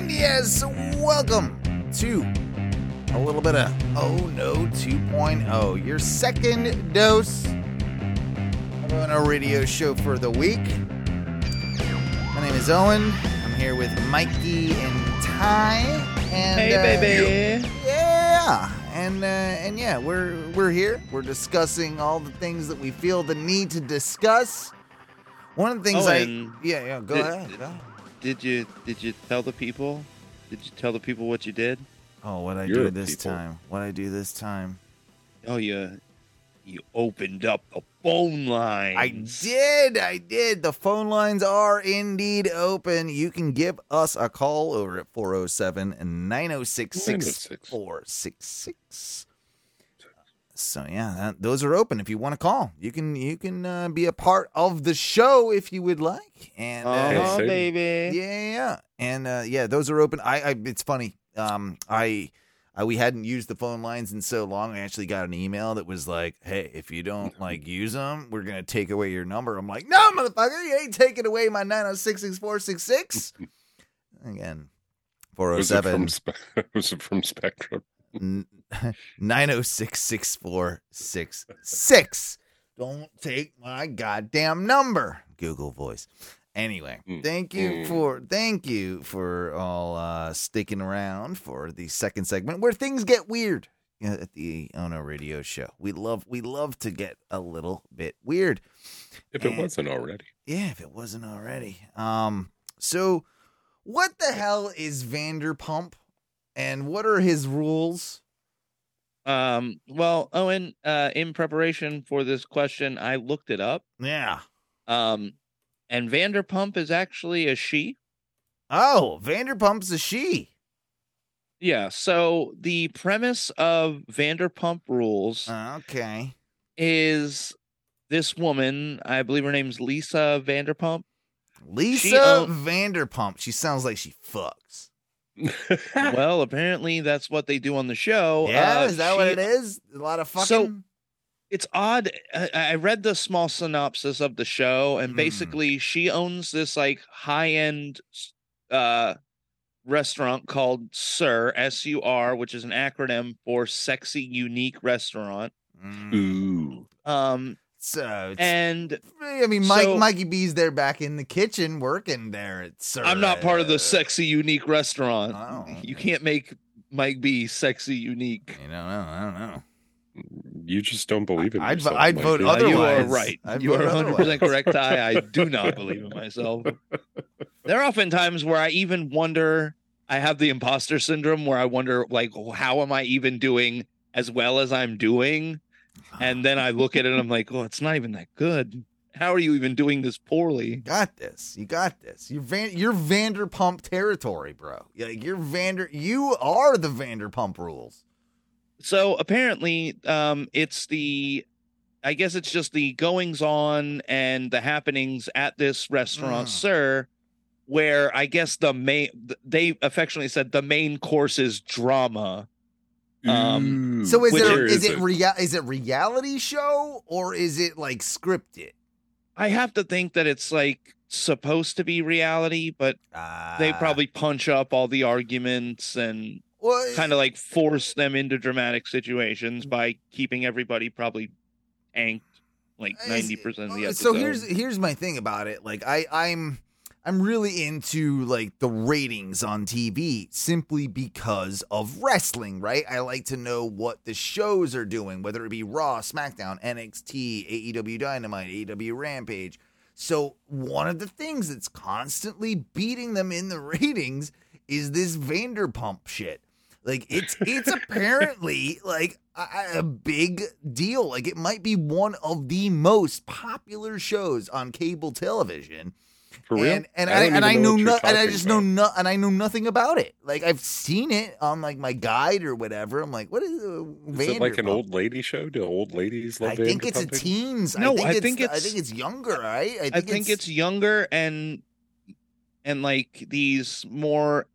And yes, welcome to a little bit of Oh No 2.0, your second dose of Ono Radio Show for the week. My name is Owen. I'm here with Mikey and Ty. And, hey, baby. Yeah. And yeah, we're here. We're discussing all the things that we feel the need to discuss. One of the things Go ahead. Did you tell the people? Did you tell the people what you did? Oh, What I do this time? Oh, you opened up the phone lines. I did. The phone lines are indeed open. You can give us a call over at 407-906-6466. So yeah, those are open. If you want to call, you can be a part of the show if you would like. And baby, yeah, and yeah, those are open. I it's funny. We hadn't used the phone lines in so long. I actually got an email that was like, "Hey, if you don't use them, we're gonna take away your number." I'm like, "No, motherfucker, you ain't taking away my 906-6466." Again, 407. Was it from Spectrum? 906-6466. Don't take my goddamn number, Google Voice. Anyway, thank you for all sticking around for the second segment where things get weird at the Ono Radio Show. We love to get a little bit weird. If it wasn't already. So what the hell is Vanderpump? And what are his rules? Well, Owen, in preparation for this question, I looked it up. Yeah. And Vanderpump is actually a she. Oh, Vanderpump's a she. Yeah. So the premise of Vanderpump Rules. Okay. Is this woman, I believe her name's Lisa Vanderpump. Vanderpump. She sounds like she fucks. Well, apparently that's what they do on the show. Yeah, is that what it is? A lot of fucking. So it's odd. I read the small synopsis of the show, and basically she owns this like high-end restaurant called Sur, S-U-R, which is an acronym for Sexy Unique Restaurant. Ooh. So, Mikey B's there back in the kitchen working there at Sur. I'm not part of the Sexy Unique Restaurant. Oh. You can't make Mike B sexy unique. I don't know. You just don't believe in yourself. I'd vote otherwise. You are right. You are 100% correct, Ty. I do not believe in myself. There are often times where I even wonder, I have the imposter syndrome where I wonder, like, how am I even doing as well as I'm doing? And then I look at it and I'm like, oh, it's not even that good. How are you even doing this poorly? You got this. You're Vanderpump territory, bro. Like you are the Vanderpump Rules. So apparently it's just the goings on and the happenings at this restaurant, Sir, where I guess they affectionately said the main course is drama. So is it reality show or is it like scripted? I have to think that it's like supposed to be reality, but they probably punch up all the arguments and kind of like force them into dramatic situations by keeping everybody probably anked like 90% of the episode. So here's my thing about it. Like I'm really into like the ratings on TV simply because of wrestling, right? I like to know what the shows are doing, whether it be Raw, SmackDown, NXT, AEW Dynamite, AEW Rampage. So one of the things that's constantly beating them in the ratings is this Vanderpump shit. Like it's apparently like a big deal. Like it might be one of the most popular shows on cable television. For real? And I know nothing about it. Like I've seen it on like my guide or whatever. I'm like, what is Vanderpump? Is it like an old lady show? Do old ladies love Vanderpump? I think it's a teens. No, I think it's younger. Right? I think it's younger and like these more.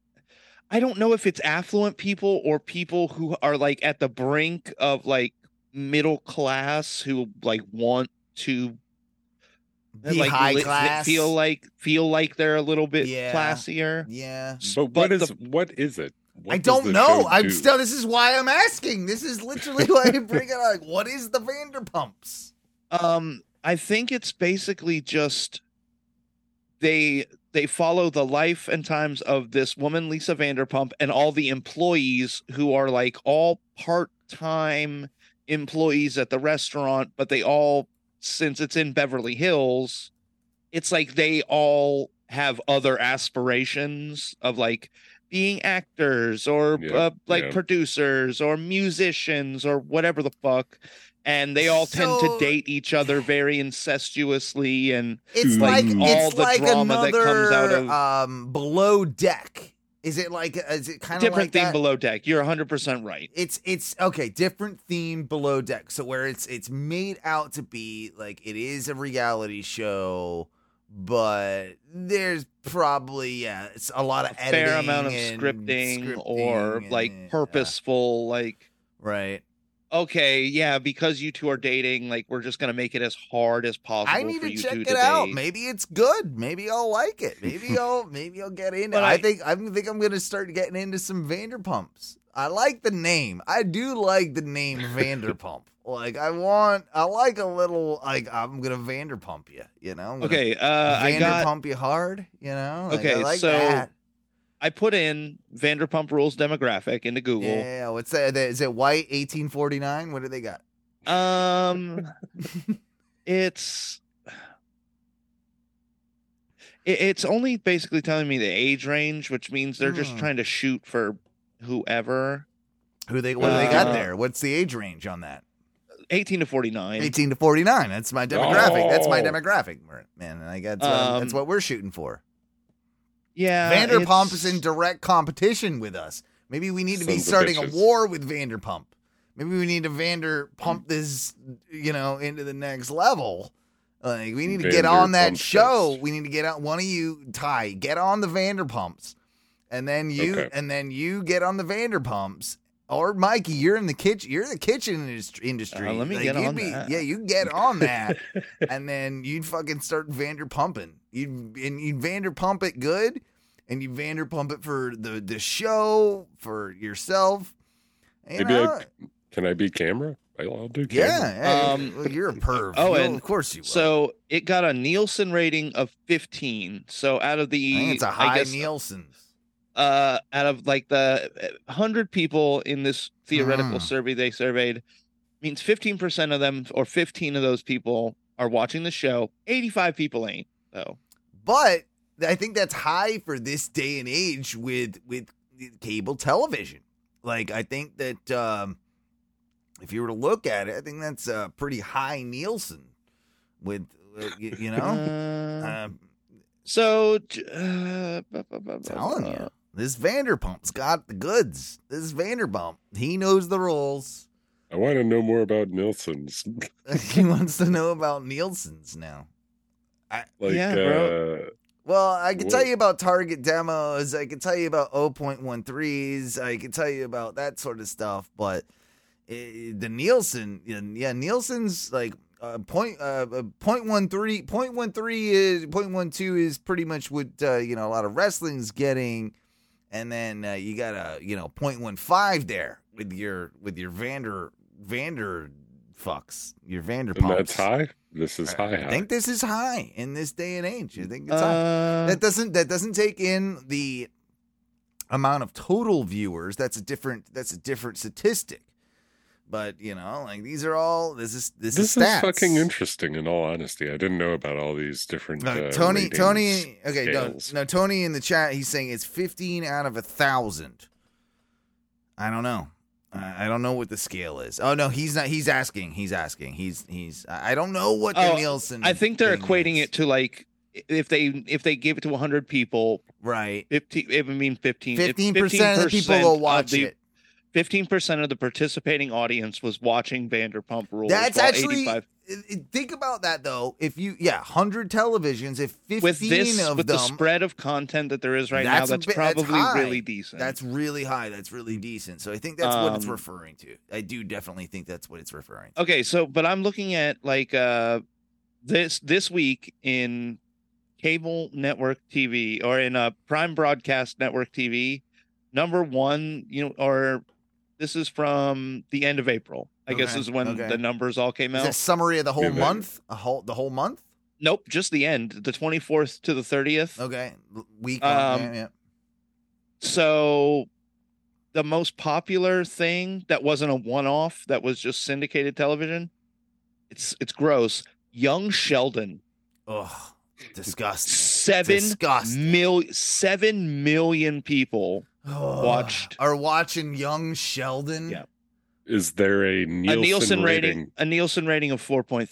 I don't know if it's affluent people or people who are like at the brink of like middle class who like want to the like high class. Feel like they're a little bit classier. Yeah. So what is it? What I don't know. This is why I'm asking. This is literally why I bring it up. Like, what is the Vanderpumps? I think it's basically just they follow the life and times of this woman, Lisa Vanderpump, and all the employees who are like all part-time employees at the restaurant, but they all, since it's in Beverly Hills, it's like they all have other aspirations of like being actors or producers or musicians or whatever the fuck. And they all tend to date each other very incestuously, and it's like all it's the like drama another, that comes out of Below Deck. Is it kind of different theme that? Below Deck? You're 100% right. It's okay, different theme Below Deck. So where it's made out to be like it is a reality show, but there's probably it's a lot of a fair amount of scripting or and, like purposeful like right. Okay, yeah, because you two are dating, like, we're just going to make it as hard as possible. I need for to you check it out. Maybe it's good. Maybe I'll like it. Maybe I'll get into it. I think I'm going to start getting into some Vanderpumps. I like the name. I do like the name Vanderpump. Like, I like a little, like, I'm going to Vanderpump you, you know? Okay, Vanderpump you hard, you know? Like, okay, I like so... that. I put in Vanderpump Rules demographic into Google. Yeah, what's that? Is it white 1849? What do they got? It's only basically telling me the age range, which means they're just trying to shoot for whoever. What do they got there? What's the age range on that? 18 to 49. That's my demographic. Oh. That's my demographic, man. And I got that's what we're shooting for. Yeah, Vanderpump is in direct competition with us. Maybe we need to be starting a war with Vanderpump. Maybe we need to Vanderpump this, you know, into the next level. Like we need to get on that show. We need to get on one of you, Ty, get on the Vanderpumps, and then you, and then you get on the Vanderpumps. Or Mikey, you're in the kitchen. You're in the kitchen industry. Let me get on that. Yeah, you get on that, and then you'd fucking start Vanderpumping. You'd Vanderpump it good, and you Vanderpump it for the show for yourself. You know? Can I be camera? I'll do camera. Yeah, you're a perv. Oh, and of course you will. So it got a Nielsen rating of 15. So out of the, I think it's a high Nielsen. Out of like the 100 people in this theoretical survey they surveyed, means 15% of them or 15 of those people are watching the show. 85 people ain't though. But I think that's high for this day and age with cable television. Like I think that if you were to look at it, I think that's a pretty high Nielsen with you know. So telling you. This Vanderpump's got the goods. This Vanderpump, he knows the rules. I want to know more about Nielsen's. He wants to know about Nielsen's now. Bro. Well, I can tell you about target demos. I can tell you about 0.13s. I can tell you about that sort of stuff. But the Nielsen, Nielsen's like 0.13, 0.13 is 0.12 is pretty much what a lot of wrestling's getting. And then you got a 0.15 there with your Vander fucks, your Vanderpumps. And that's high. This is high. I think this is high in this day and age. I think it's high. That doesn't take in the amount of total viewers. That's a different statistic. But you know, like these are all this is stats. Fucking interesting. In all honesty, I didn't know about all these different. Tony. Okay, no. Tony in the chat, he's saying it's 15 out of 1,000. I don't know. I don't know what the scale is. Oh no, he's not. He's asking. He's. I don't know what the Nielsen. I think they're equating it to like if they give it to 100 people, right? 15. 15% of the people will watch it. 15% of the participating audience was watching Vanderpump Rules. That's actually 85. Think about that though. If you 100 televisions, if 15 with the spread of content that there is right now, that's really decent. That's really high. That's really decent. So I think that's what it's referring to. I do definitely think that's what it's referring to. Okay, so but I'm looking at like this week in cable network TV, or in a prime broadcast network TV, number one, or this is from the end of April. I guess is when the numbers all came out. Is that summary of the whole month? The whole month? Nope, just the end, the 24th to the 30th. Okay, week. So the most popular thing that wasn't a one-off, that was just syndicated television, it's gross. Young Sheldon. Ugh, disgusting. 7 million people are watching Young Sheldon. Yeah. Is there a Nielsen rating? A Nielsen rating of 4.3.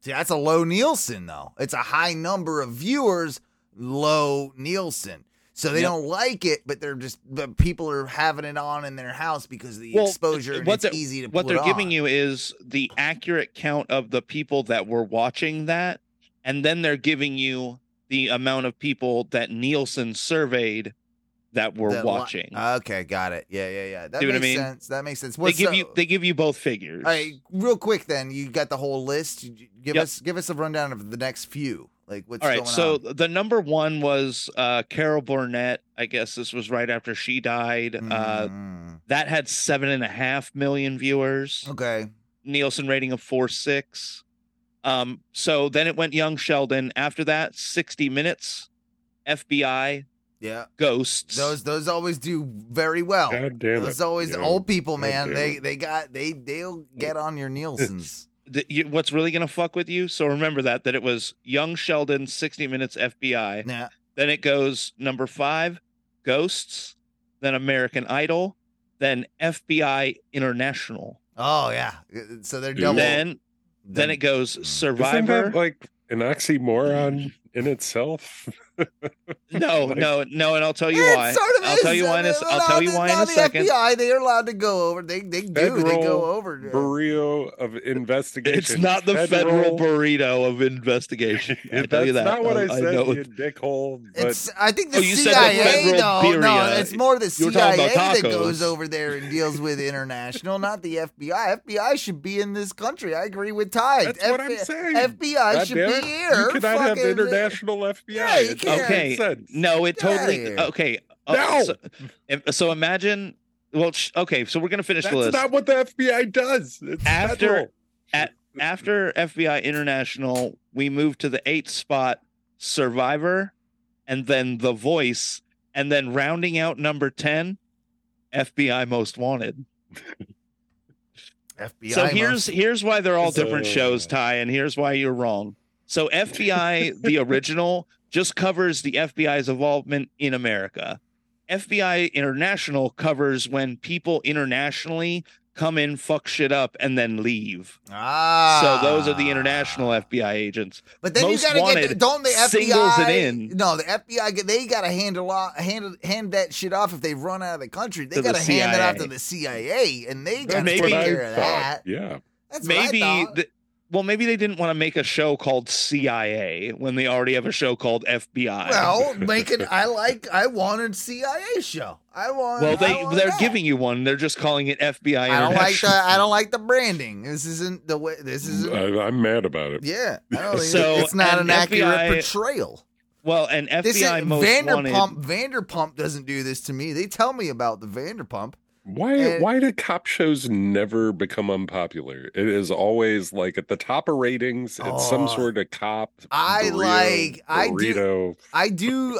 See, that's a low Nielsen, though. It's a high number of viewers, low Nielsen. So they don't like it, but they're just, the people are having it on in their house because of the exposure, and it's easy to put it on. What they're giving you is the accurate count of the people that were watching that, and then they're giving you the amount of people that Nielsen surveyed that were watching. Okay, got it. Yeah. That makes sense. That makes sense. They give you both figures. All right, real quick then, you got the whole list. Give us a rundown of the next few. Like, what's going on? All right, so the number one was Carol Burnett. I guess this was right after she died. That had 7.5 million viewers. Okay. Nielsen rating of 4.6. So then it went Young Sheldon. After that, 60 Minutes, FBI, Ghosts. Those always do very well. God damn it. Those always old people, man. They'll get on your Nielsen's. What's really going to fuck with you? So remember that it was Young Sheldon, 60 Minutes, FBI. Nah. Then it goes number 5, Ghosts, then American Idol, then FBI International. Oh, yeah. So they're double. Then it goes Survivor. Isn't that like an oxymoron in itself? No, and I'll tell you why. I'll tell you why in a second. FBI, they're allowed to go over. They go over. Burrito of investigation. It's not the federal burrito of investigation. That's not what I said. You dickhole. I think the CIA. It's more the CIA that goes over there and deals with international, not the FBI. FBI should be in this country. I agree with Ty. That's what I'm saying. FBI should be here. You cannot have international FBI. Okay. No, it totally. Okay. No. So imagine. Well, okay. So we're gonna finish the list. That's not what the FBI does. It's after FBI International, we move to the 8th spot, Survivor, and then The Voice, and then rounding out number 10, FBI Most Wanted. FBI. So here's why they're all different shows, Ty, and here's why you're wrong. So FBI, the original, just covers the FBI's involvement in America. FBI International covers when people internationally come in, fuck shit up, and then leave. So those are the international FBI agents. But then Most you gotta wanted get don't the FBI singles it in. No, the FBI, they gotta hand that shit off if they run out of the country. They gotta hand it off to the CIA, and they gotta take care of that. Yeah, that's maybe. Well, maybe they didn't want to make a show called CIA when they already have a show called FBI. Well, make it. I wanted CIA show. They're giving you one. They're just calling it FBI. I don't like the branding. This isn't the way. This is. I'm mad about it. Yeah. It's not an accurate portrayal. Well, and FBI Most Wanted. Vanderpump doesn't do this to me. They tell me about the Vanderpump. Why do cop shows never become unpopular? It is always like at the top of ratings. It's some sort of cop. I do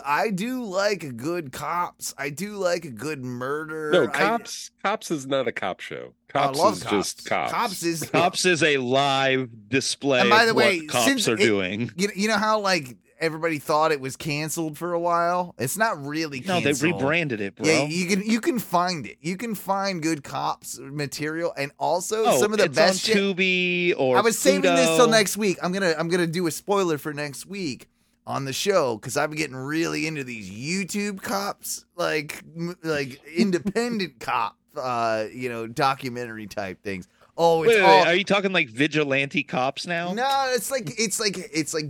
like a good cops. I do like a good murder. No, cops is not a cop show. Cops is just cops. Cops is a live display. And by the way, what cops are doing. You know how like everybody thought it was canceled for a while. It's not really canceled. No, they rebranded it, bro. Yeah, you can find it. You can find good cops material, and also some of the best shit. Tubi or I was saving this till next week. I'm gonna do a spoiler for next week on the show because I've been getting really into these YouTube cops, like independent cop, documentary type things. Oh, wait, are you talking like vigilante cops now? No, it's like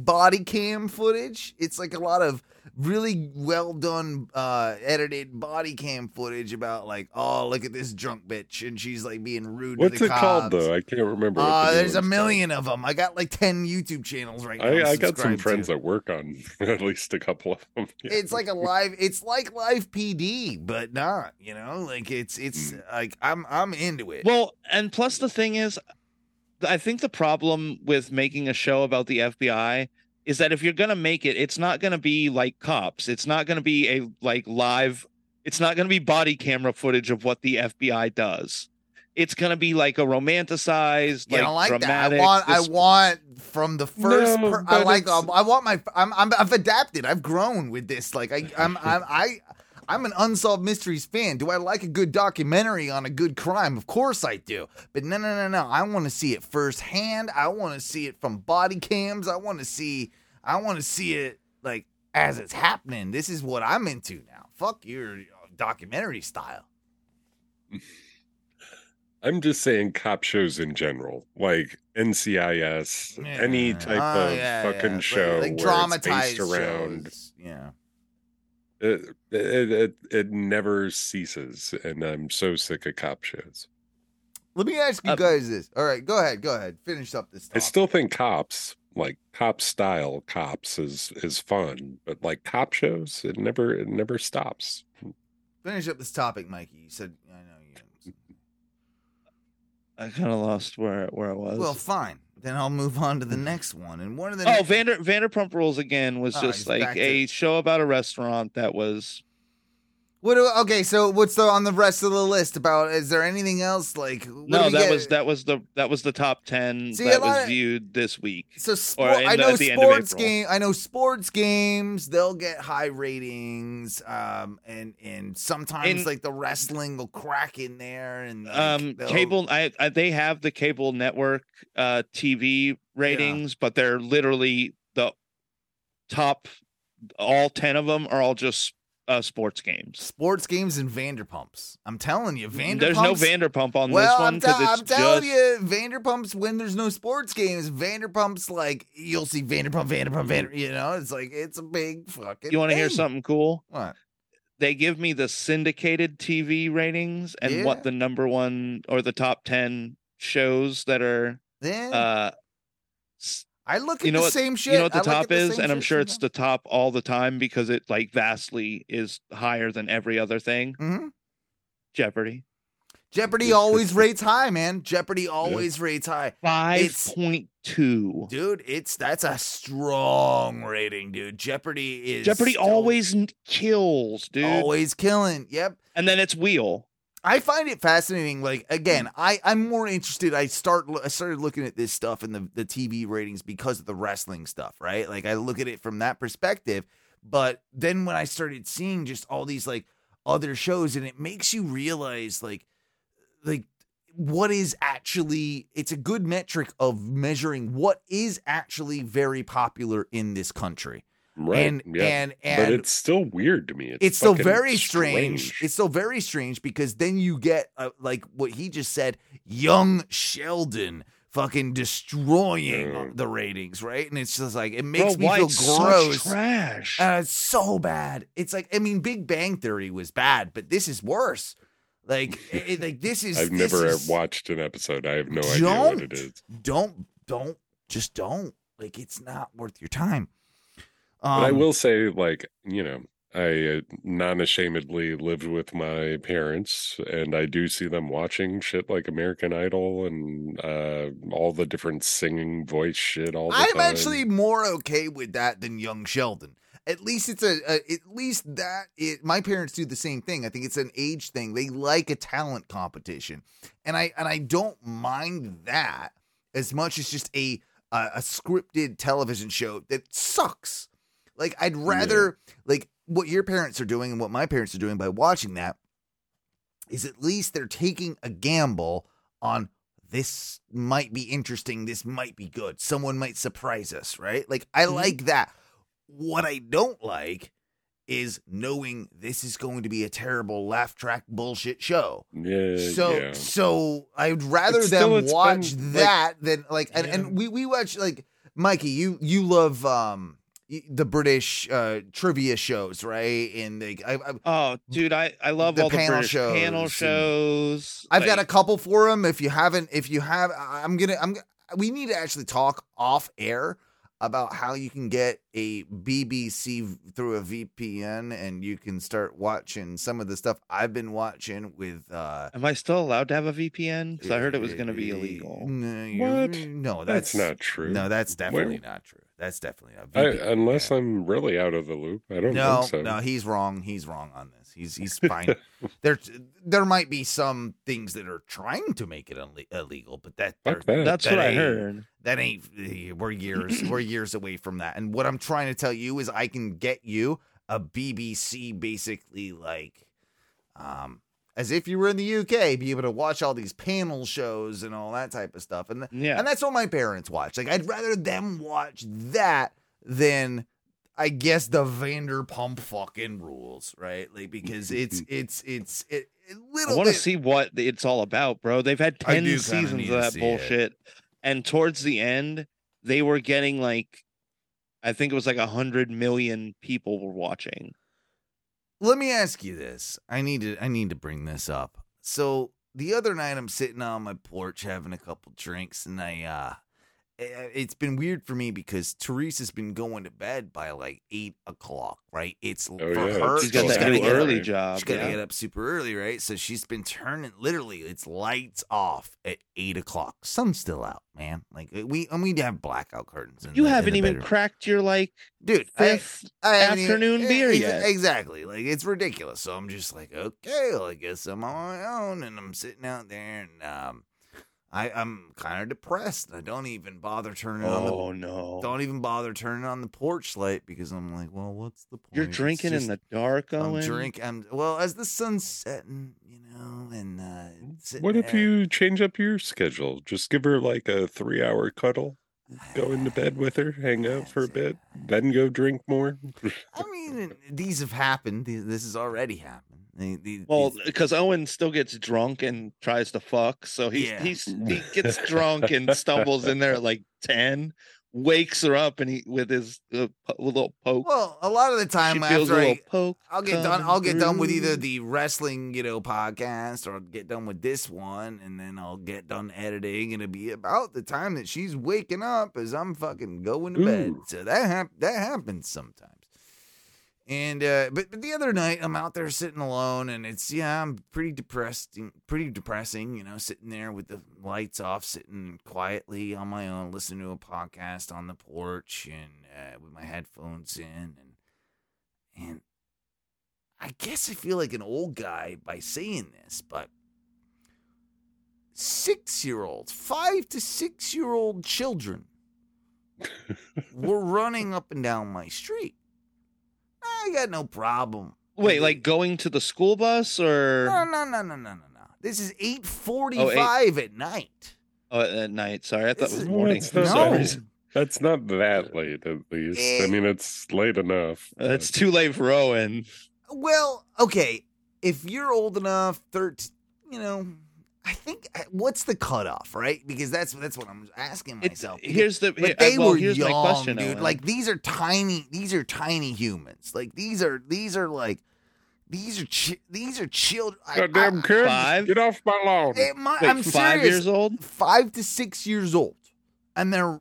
body cam footage. It's like a lot of really well done edited body cam footage about like, oh, look at this drunk bitch and she's like being rude to the cops. What's it called though? I can't remember. There's a million of them. I got like 10 YouTube channels right now. I got some friends that work on at least a couple of them. Yeah. It's like a live. It's like live PD, but not. You know, like it's like I'm into it. Well, and plus the thing is, I think the problem with making a show about the FBI is that if you're going to make it, it's not going to be like Cops. It's not going to be a like live. It's not going to be body camera footage of what the FBI does. It's going to be like a romanticized, like, dramatic. That. I want from the first. I've adapted. I've grown with this. Like I'm an Unsolved Mysteries fan. Do I like a good documentary on a good crime? Of course I do. But no. I want to see it firsthand. I want to see it from body cams. I want to see it like as it's happening. This is what I'm into now. Fuck your documentary style. I'm just saying cop shows in general, like NCIS, any type of fucking show like dramatized where it's based around. Shows. Yeah. It never ceases, and I'm so sick of cop shows. Let me ask you guys this. All right, go ahead. Finish up this topic. I still think cops, like cop style cops, is fun, but like cop shows, it never stops. Finish up this topic, Mikey. You said I know you. I kind of lost where I was. Well, fine. Then I'll move on to the next one. And one of the Vanderpump Rules again was just like a show about a restaurant that was. So what's on the rest of the list about? Is there anything else? Like no, that was the top 10 that was viewed this week. So I know sports games. They'll get high ratings. And sometimes like the wrestling will crack in there. And like, cable. They have the cable network TV ratings, but they're literally the top. All 10 of them are all just. Sports games and Vanderpumps. I'm telling you, Vanderpumps. There's no Vanderpump on this one because I'm telling you, Vanderpumps. When there's no sports games, Vanderpumps, like you'll see Vanderpump. You know, it's like it's a big fucking. You want to hear something cool? What? They give me the syndicated TV ratings and what the number one or the top 10 shows that are. Yeah. I look at the same shit. You know what the top is? And I'm sure it's the top all the time because it like vastly is higher than every other thing. Mm-hmm. Jeopardy. Jeopardy always rates high, man. Jeopardy always rates high. 5.2. Dude, that's a strong rating, dude. Jeopardy always kills, dude. Always killing. Yep. And then it's Wheel. I find it fascinating. Like, again, I'm more interested. I started looking at this stuff in the TV ratings because of the wrestling stuff, right? Like, I look at it from that perspective. But then when I started seeing just all these, like, other shows, and it makes you realize, like what is actually – it's a good metric of measuring what is actually very popular in this country. Right. And but it's still weird to me. It's still very strange. It's still very strange because then you get like what he just said, Young Sheldon fucking destroying the ratings, right? And it's just like it makes me feel gross. So trash. It's so bad. It's like Big Bang Theory was bad, but this is worse. Like like this is. I've never watched an episode. I have no idea what it is. Don't. Like it's not worth your time. But I will say, like, you know, I non-ashamedly lived with my parents, and I do see them watching shit like American Idol and all the different singing voice shit all the time. I'm actually more okay with that than Young Sheldon. At least it's my parents do the same thing. I think it's an age thing. They like a talent competition. And I don't mind that as much as just a scripted television show that sucks. Like, I'd rather, like, what your parents are doing and what my parents are doing by watching that is at least they're taking a gamble on this might be interesting, this might be good, someone might surprise us, right? Like, I like that. What I don't like is knowing this is going to be a terrible laugh track bullshit show. Yeah. So I'd rather them watch that than, like, and we watch, like, Mikey, you love the British trivia shows, right? And they, I love all the panel British shows. Panel shows. I've got a couple for them. If you have, we need to actually talk off air about how you can get a BBC through a VPN and you can start watching some of the stuff I've been watching with. Am I still allowed to have a VPN? Because I heard it was going to be illegal. What? No, that's not true. No, that's definitely not true. That's definitely a VPN. Unless I'm really out of the loop. I don't think so. No, he's wrong. He's wrong on this. He's fine. There might be some things that are trying to make it illegal, but that's what I heard. That ain't. We're years away from that. And what I'm trying to tell you is, I can get you a BBC, basically like, as if you were in the UK, be able to watch all these panel shows and all that type of stuff. And and that's what my parents watch. Like, I'd rather them watch that than, I guess, the Vanderpump fucking rules, right? Like, because it's a little. I want to see what it's all about, bro. They've had 10 seasons of that bullshit, and towards the end, they were getting like, I think it was like 100 million people were watching. Let me ask you this. I need to bring this up. So the other night, I'm sitting on my porch having a couple drinks, and it's been weird for me because Teresa's been going to bed by like 8 o'clock, right? Her. She's got that early job. She's got to get up super early, right? So she's been turning literally. It's lights off at 8 o'clock. Sun's still out, man. Like we have blackout curtains. You haven't even cracked your like, dude, fifth afternoon beer yet. Exactly. Like, it's ridiculous. So I'm just like, okay, well, I guess I'm on my own, and I'm sitting out there, and I'm kind of depressed. I don't even bother turning on the porch light because I'm like, well, what's the point? You're drinking in the dark, Owen. Well, as the sun's setting, you know, and what if you change up your schedule? Just give her like a 3-hour cuddle. Go into bed with her, hang out for a bit, then go drink more. I mean, these have happened. This has already happened. Because Owen still gets drunk and tries to fuck, so he gets drunk and stumbles in there at like 10, wakes her up, and he with his little poke. Well, a lot of the time after I'll get done with either the wrestling, you know, podcast, or I'll get done with this one, and then I'll get done editing, and it'll be about the time that she's waking up as I'm fucking going to bed. So that happens sometimes. And but the other night I'm out there sitting alone, and it's I'm pretty depressing, you know, sitting there with the lights off, sitting quietly on my own, listening to a podcast on the porch, and with my headphones in, and I guess I feel like an old guy by saying this, but 5 to 6 year old children were running up and down my street. I got no problem. Wait, like going to the school bus or? No. This is 8:45 at night. Oh, at night. Sorry, I thought it was morning. That's not that late, at least. I mean, it's late enough. It's too late for Owen. Well, okay. If you're old enough, you know, I think, what's the cutoff, right? Because that's what I'm asking myself. Here's young, my question, dude. Owen. Like, these are tiny humans. Like these are children. Goddamn kids, get off my lawn. I'm 5 years old, 5 to 6 years old, and they're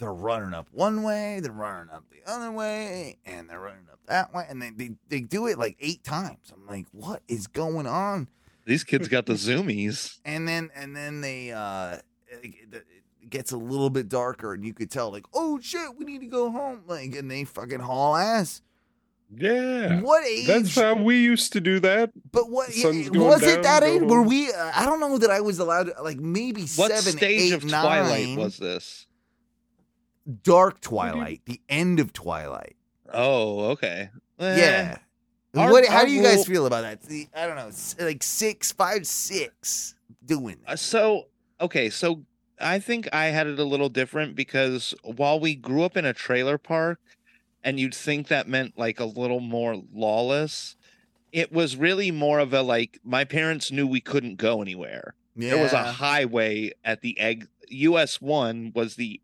running up one way, they're running up the other way, and they're running up that way, and they do it like 8 times. I'm like, what is going on? These kids got the zoomies. And then they it gets a little bit darker, and you could tell, like, oh shit, we need to go home. Like, and they fucking haul ass. Yeah. What age? That's how we used to do that. But what was it that age? Were we? I don't know that I was allowed to, like, maybe what 7, stage 8, of 9, Twilight was this? Dark Twilight, the end of Twilight. Oh, okay. Yeah. How do you guys feel about that? I don't know, like 5, 6 doing that. So I think I had it a little different because while we grew up in a trailer park, and you'd think that meant like a little more lawless, it was really more of a like my parents knew we couldn't go anywhere. Yeah. There was a highway at the US 1 was the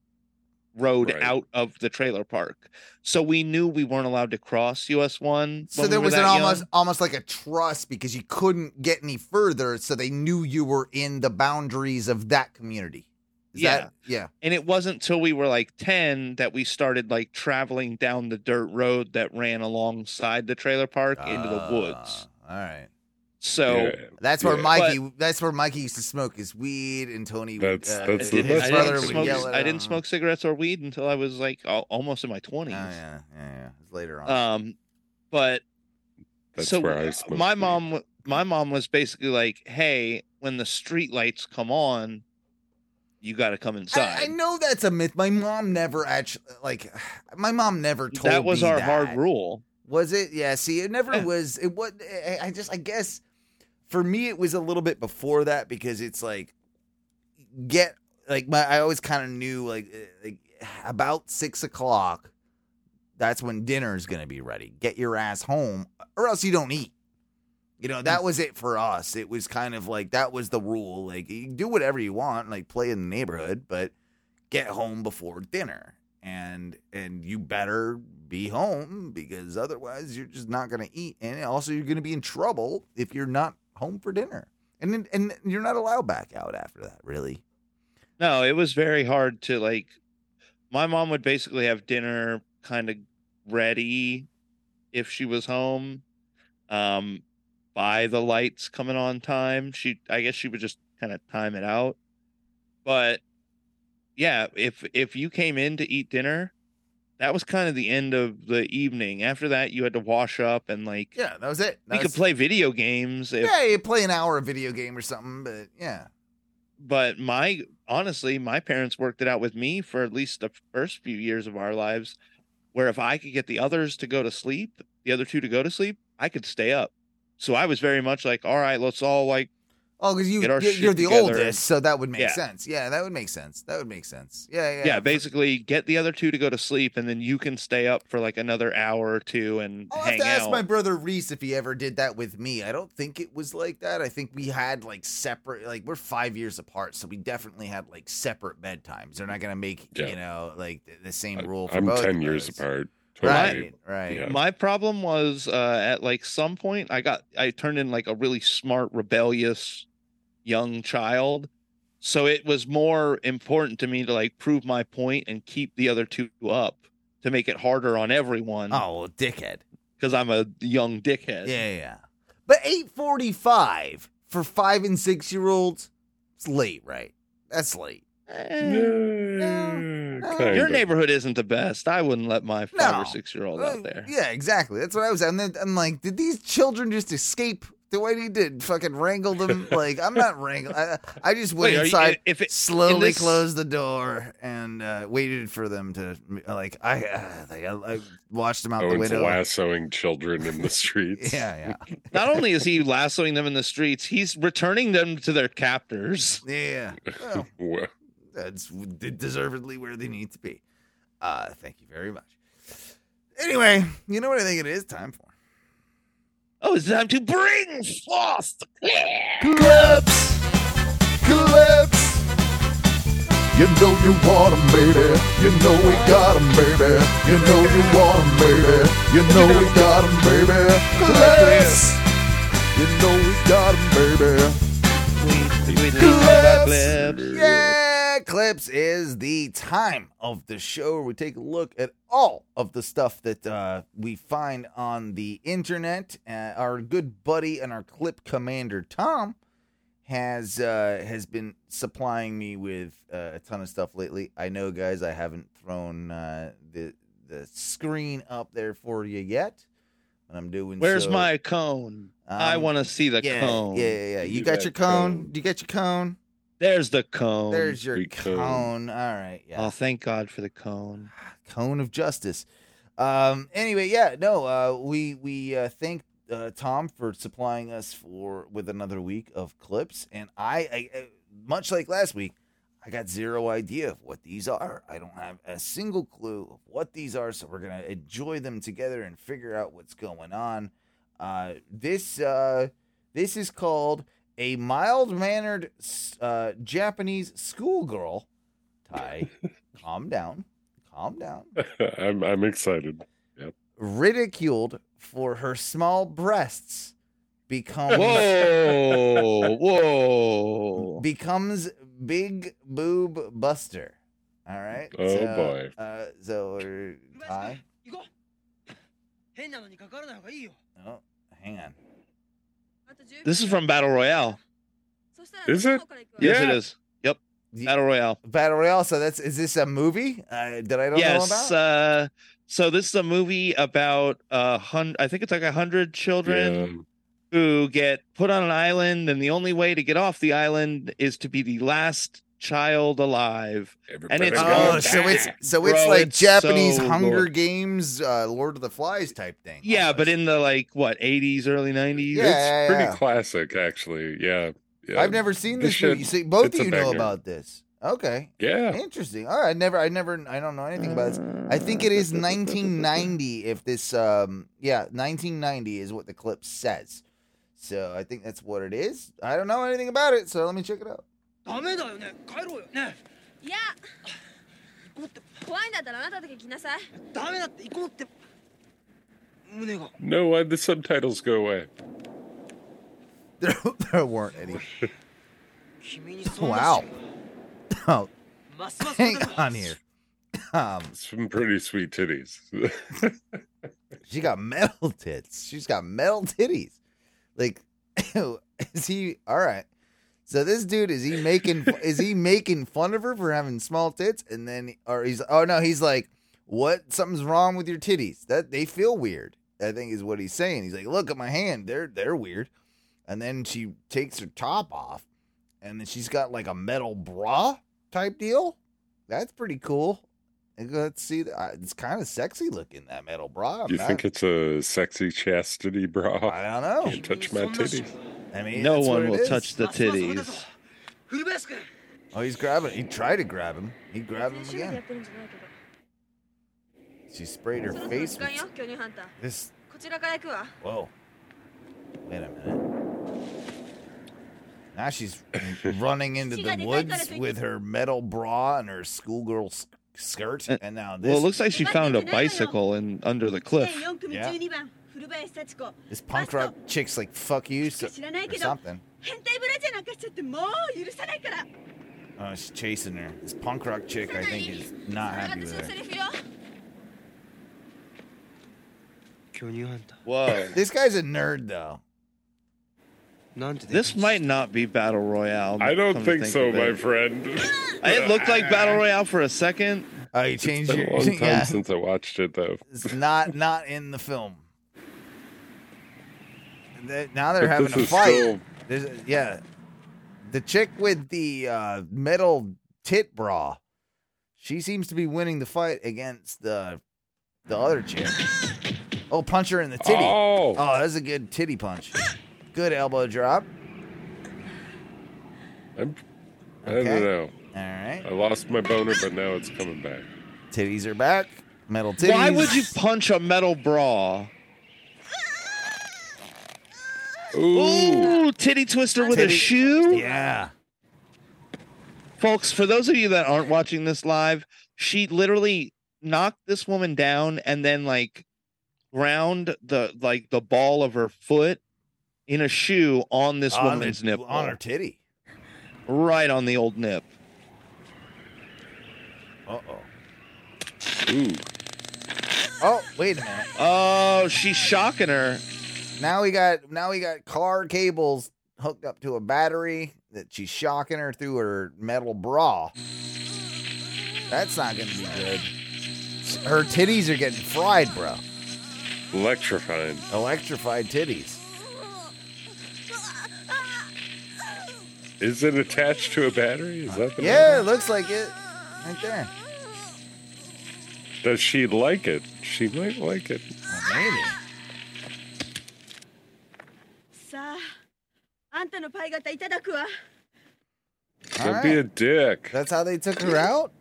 road out of the trailer park. So we knew we weren't allowed to cross US 1. So there was an almost like a trust because you couldn't get any further. So they knew you were in the boundaries of that community. Yeah. And it wasn't till we were like 10 that we started like traveling down the dirt road that ran alongside the trailer park into the woods. All right. So that's where Mikey used to smoke his weed, and Tony. I didn't smoke cigarettes or weed until I was like almost in my 20s. Yeah. It was later on. But that's so where my mom was basically like, "Hey, when the street lights come on, you got to come inside." I know that's a myth. My mom never actually told me that was our hard rule. Was it? Yeah. See, it never was. It was. I guess. For me, it was a little bit before that because it's like, I always kind of knew like about 6 o'clock, that's when dinner's gonna be ready. Get your ass home, or else you don't eat. You know, that was it for us. It was kind of like that was the rule. Like, you can do whatever you want, like play in the neighborhood, but get home before dinner, and you better be home because otherwise you're just not going to eat, and also you're going to be in trouble if you're not home for dinner, and you're not allowed back out after that. Really? No, it was very hard to like. My mom would basically have dinner kind of ready if she was home, by the lights coming on time. I guess she would just kind of time it out, but yeah, if you came in to eat dinner, that was kind of the end of the evening. After that, you had to wash up and like... Yeah, that was it. You could play video games. You play an hour of video game or something, but yeah. But honestly, my parents worked it out with me for at least the first few years of our lives, where if I could get the other two to go to sleep, I could stay up. So I was very much like, all right, let's all like... Oh, because you're the oldest, so that would make sense. Yeah, that would make sense. Yeah. Yeah, basically get the other two to go to sleep, and then you can stay up for like another hour or two and hang out. I'll have to ask my brother Reese if he ever did that with me. I don't think it was like that. I think we had like separate, like we're 5 years apart, so we definitely had like separate bedtimes. They're not going to make, like the same rule for both. I'm 10 years apart. Totally. Right. Yeah. My problem was at like some point I turned in like a really smart, rebellious young child. So it was more important to me to like prove my point and keep the other two up to make it harder on everyone. Oh, well, dickhead. Because I'm a young dickhead. Yeah. But 8:45 for 5 and 6 year olds, it's late, right? That's late. Your neighborhood isn't the best. I wouldn't let my 5 or 6 year old out there. Yeah, exactly. That's what I was. And then I'm like, did these children just escape? The way he did, fucking wrangle them. Like, I'm not wrangling. I just went inside, closed the door, and waited for them to like. I watched them out the window. Lassoing children in the streets. Yeah. Not only is he lassoing them in the streets, he's returning them to their captors. Yeah. Well, that's deservedly where they need to be. Thank you very much. Anyway, you know what I think it is time for? Oh, it's time to bring forth the clips. You know you want 'em, baby. You know we got 'em, baby. You know you want 'em, baby. You know we got 'em, baby. Clips. You know we got 'em, baby. Clips. Yeah, clips is the time of the show where we take a look at all of the stuff that we find on the internet. Our good buddy and our clip commander Tom has been supplying me with a ton of stuff lately. I know, guys, I haven't thrown the screen up there for you yet, but I'm doing. Where's my cone? I want to see the cone. Yeah. You got your cone? You got your cone? There's the cone. There's your cone. All right. Yeah. Oh, thank God for the cone. Cone of justice. Anyway, yeah. No. We thank Tom for supplying us with another week of clips, and I much like last week, I got zero idea of what these are. I don't have a single clue of what these are, so we're gonna enjoy them together and figure out what's going on. This is called a mild-mannered Japanese schoolgirl, Ty, calm down, Calm down. I'm excited. Yep. Ridiculed for her small breasts becomes becomes Big Boob Buster. All right. Oh so, boy. Oh, hang on. This is from Battle Royale. Is it? Yes, yeah. It is. Yep. Battle Royale. Battle Royale. So is this a movie that I don't know about? Yes. So this is a movie about 100. I think it's like 100 children who get put on an island, and the only way to get off the island is to be the last child alive. Everybody and it's so it's like it's Japanese Hunger Games, Lord of the Flies type thing. Yeah, almost. But in the like what 80s, early 90s. Yeah, it's pretty classic, actually. Yeah. Yeah, I've never seen this movie. See, both of you know about this. Okay. Yeah. Interesting. All right. I don't know anything about this. I think it is 1990. If this, 1990 is what the clip says. So I think that's what it is. I don't know anything about it. So let me check it out. No, why'd the subtitles go away? There weren't any. Wow. Oh, hang on here. Some pretty sweet titties. She got metal tits. She's got metal titties. Like, is he all right? So this dude is he making fun of her for having small tits? And then, he's like, what? Something's wrong with your titties. That they feel weird. I think is what he's saying. He's like, look at my hand. They're weird. And then she takes her top off, and then she's got like a metal bra type deal. That's pretty cool. And let's see, it's kind of sexy looking, that metal bra. You think it's a sexy chastity bra? I don't know. Can't touch my titties. I mean, no one will touch the titties. Oh, he's grabbing. He tried to grab him. He grabbed him again. She sprayed her face with this. Whoa! Wait a minute. Now she's running into the woods with her metal bra and her schoolgirl skirt. And now this. Well, it looks like she found a bicycle under the cliff. Yeah. This punk rock chick's like, fuck you, or something. Oh, she's chasing her. This punk rock chick, I think, is not happy with her. Whoa. This guy's a nerd, though. This might not be Battle Royale. I don't think so, my friend. It looked like Battle Royale for a second. It's changed been a long time since I watched it, though. It's not in the film. Now they're having a fight. Still... The chick with the metal tit bra, she seems to be winning the fight against the other chick. Oh, punch her in the titty. Oh, that's a good titty punch. Good elbow drop. I don't know. All right. I lost my boner, but now it's coming back. Titties are back. Metal titties. Why would you punch a metal bra? Ooh, titty twister with a shoe? Yeah. Folks, for those of you that aren't watching this live, she literally knocked this woman down and then like ground the ball of her foot in a shoe on this woman's nipple. On her titty. Right on the old nip. Uh-oh. Ooh. Oh, wait a minute. Oh, she's shocking her. Now we got car cables hooked up to a battery that she's shocking her through her metal bra. That's not going to be good. Her titties are getting fried, bro. Electrified titties. Is it attached to a battery? Is that the it looks like it. Right there. Does she like it? She might like it. Well, maybe. Don't be a dick. That's how they took her out?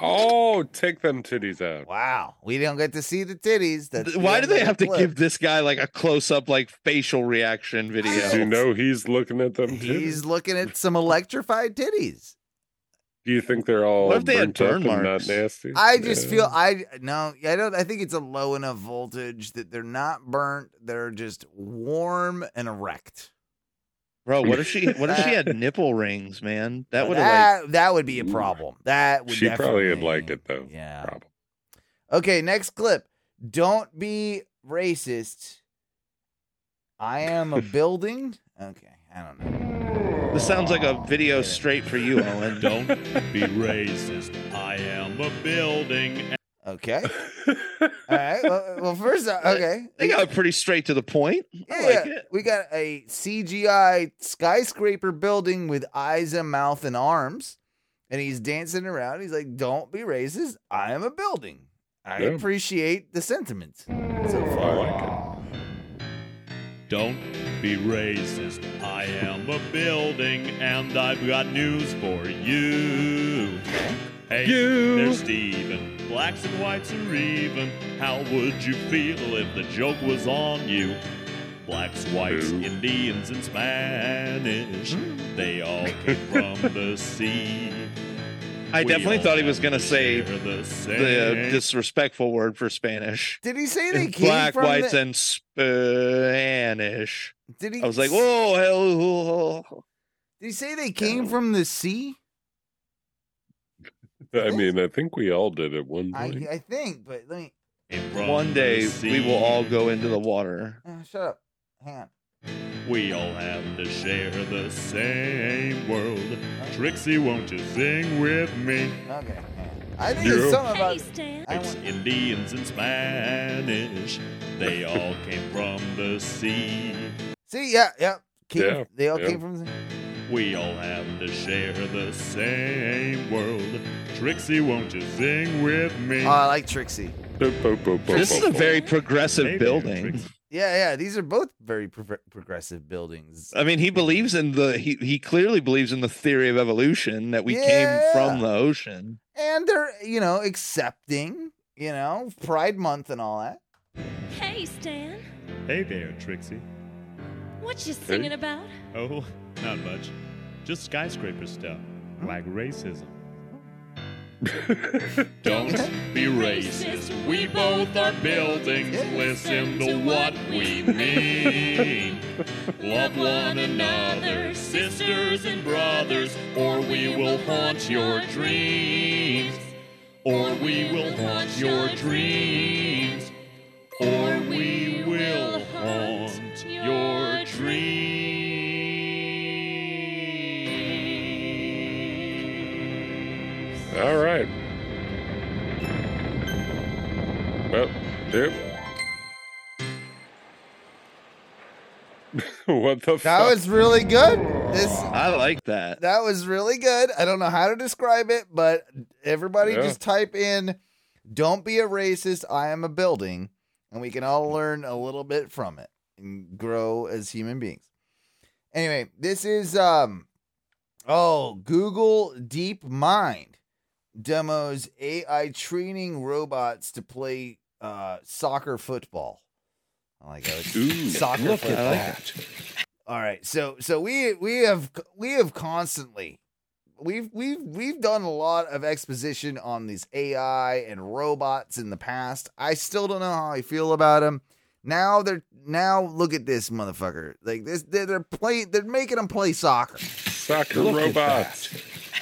Oh, take them titties out. Wow. We don't get to see the titties. Why do they have to give this guy like a close-up like facial reaction video? Did you know he's looking at them titties? He's looking at some electrified titties. Do you think they're all burnt up and not nasty? I just feel I think it's a low enough voltage that they're not burnt. They're just warm and erect. Bro, what if she had nipple rings, man? That would be a problem. She probably would like it though. Yeah. Problem. Okay, next clip. Don't be racist. I am a building. Okay, I don't know. This sounds like a video straight for you, Owen. Don't be racist. I am a building. Okay. All right. Well, first, okay. They got pretty straight to the point. I like it. We got a CGI skyscraper building with eyes and mouth and arms, and he's dancing around. He's like, "Don't be racist. I am a building." I appreciate the sentiment so far. I like it. Don't be racist. I am a building, and I've got news for you. Hey, there's Steven. Blacks and whites are even. How would you feel if the joke was on you? Blacks, whites, Indians, and Spanish. They all came from the sea. We definitely thought he was going to say the disrespectful word for Spanish. Did he say they came from whites, and Spanish? Did he? I was like, whoa. Did he say they came from the sea? I mean, I think we all did at one point. I think, but let me... One day, we will all go into the water. Shut up. Hang on. We all have to share the same world. Okay. Trixie, won't you sing with me? Okay. I think it's something about... Indians and Spanish. They all came from the sea. See, yeah. They all came from the sea. We all have to share the same world. Trixie, won't you sing with me? Oh, I like Trixie. This is a very progressive building. Yeah. These are both very progressive buildings. I mean, he clearly believes in the theory of evolution, that we came from the ocean. And they're, accepting, Pride Month and all that. Hey, Stan. Hey there, Trixie. What you singing about? Oh, not much. Just skyscraper stuff, like racism. Don't be racist. We both are buildings. Listen to what we mean. Love one another, sisters and brothers, or we will haunt your dreams. Or we will haunt your dreams. Or we will haunt your dreams. All right. Well, what the fuck? That was really good. I like that. That was really good. I don't know how to describe it, but everybody just type in, "Don't be a racist, I am a building," and we can all learn a little bit from it and grow as human beings. Anyway, this is Google Deep Mind. Demos AI training robots to play soccer football. I like that. Ooh, soccer football. All right, so we have constantly we've done a lot of exposition on these AI and robots in the past. I still don't know how I feel about them. Now look at this motherfucker. Like this, they're making them play soccer. Soccer robots.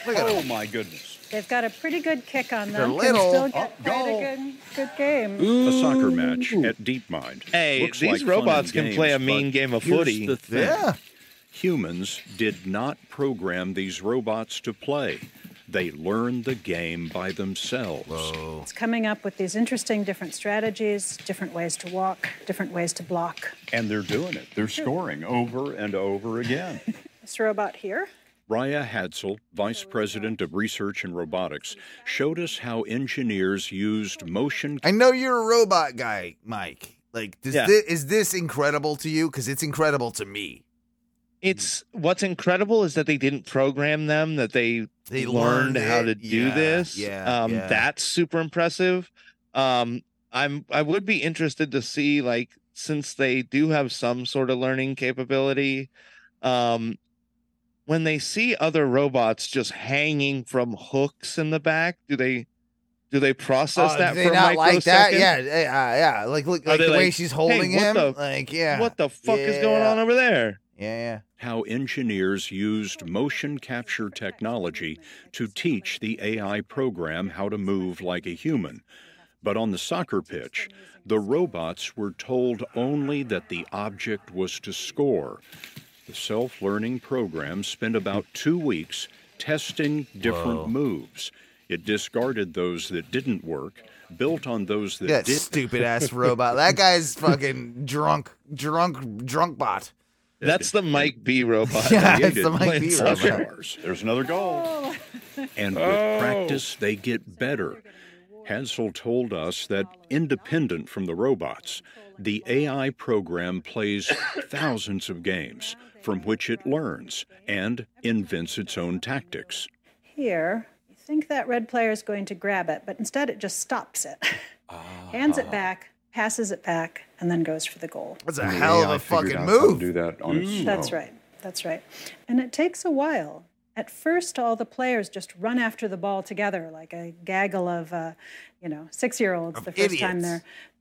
Oh my goodness. They've got a pretty good kick on them. They're little. Still get good game. Ooh. A soccer match at DeepMind. Hey, these robots can play a mean game of footy. The thing. Yeah. Humans did not program these robots to play. They learned the game by themselves. Whoa. It's coming up with these interesting different strategies, different ways to walk, different ways to block. And they're doing it. They're scoring over and over again. This robot here. Raya Hadsell, Vice President of Research and Robotics, showed us how engineers used motion... I know you're a robot guy, Mike. Like, is this incredible to you? Because it's incredible to me. What's incredible is that they didn't program them, that they learned how to do this. Yeah. That's super impressive. I would be interested to see, like, since they do have some sort of learning capability... when they see other robots just hanging from hooks in the back, do they process that for not like that? Yeah. Like the way she's holding him. What the fuck is going on over there? Yeah. How engineers used motion capture technology to teach the AI program how to move like a human. But on the soccer pitch, the robots were told only that the object was to score. The self-learning program spent about 2 weeks testing different moves. It discarded those that didn't work, built on those that did. That stupid-ass robot. That guy's fucking drunk bot. That's the Mike B robot. Yeah, it's the Mike B robot. There's another goal. And with practice, they get better. Hansel told us that, independent from the robots, the AI program plays thousands of games from which it learns and invents its own tactics. Here, you think that red player is going to grab it, but instead it just stops it, hands it back, passes it back, and then goes for the goal. That's a hell of a fucking move. Do that on its own. That's right. And it takes a while. At first, all the players just run after the ball together, like a gaggle of, 6-year-olds the first time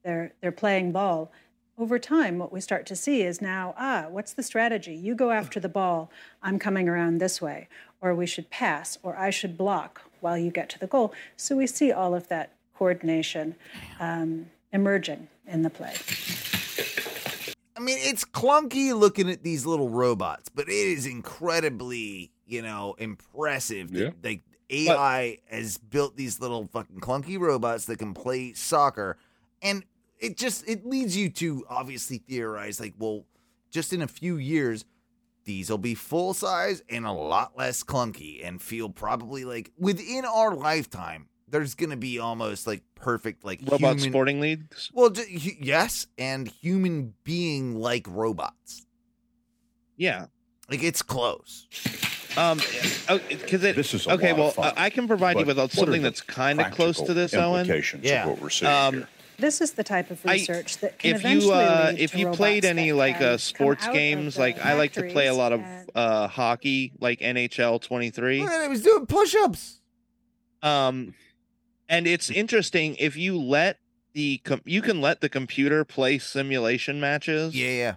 they're playing ball. Over time, what we start to see is now, what's the strategy? You go after the ball. I'm coming around this way, or we should pass, or I should block while you get to the goal. So we see all of that coordination emerging in the play. I mean, it's clunky looking at these little robots, but it is incredibly, impressive. Yeah. Like AI has built these little fucking clunky robots that can play soccer, and it leads you to obviously theorize, like, well, just in a few years, these will be full size and a lot less clunky, and feel probably like within our lifetime, there's going to be almost like perfect, like robot human sporting leagues. Well, yes. And human being like robots. Yeah. Like it's close. I can provide you with something that's kind of close to this, Owen. Yeah. What we're seeing here. This is the type of research that can eventually lead to if you played any sports games, like I like to play a lot of hockey, like NHL 23. Man, I was doing push-ups. And it's interesting if you let the computer play simulation matches. Yeah.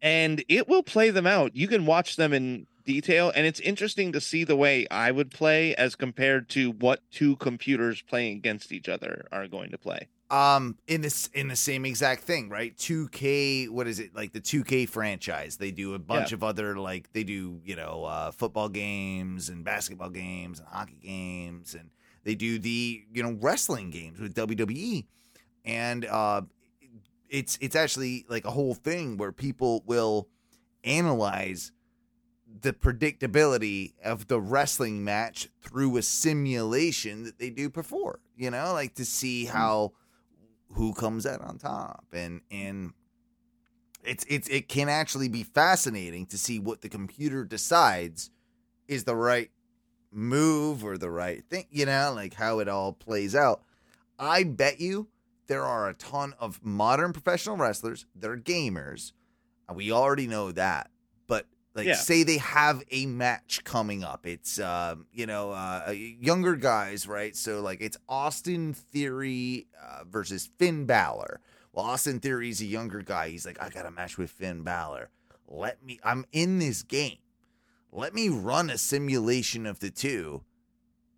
And it will play them out. You can watch them in detail, and it's interesting to see the way I would play as compared to what two computers playing against each other are going to play. In the same exact thing, right? 2K, what is it? Like the 2K franchise. They do a bunch of other, like they do, football games and basketball games and hockey games, and they do the, wrestling games with WWE. And it's actually like a whole thing where people will analyze the predictability of the wrestling match through a simulation that they do before, like to see how who comes out on top, and it can actually be fascinating to see what the computer decides is the right move or the right thing, like how it all plays out. I bet you there are a ton of modern professional wrestlers that are gamers, and we already know that, but say they have a match coming up. It's, younger guys, right? So, like, it's Austin Theory versus Finn Balor. Well, Austin Theory's a younger guy. He's like, I got a match with Finn Balor. I'm in this game. Let me run a simulation of the two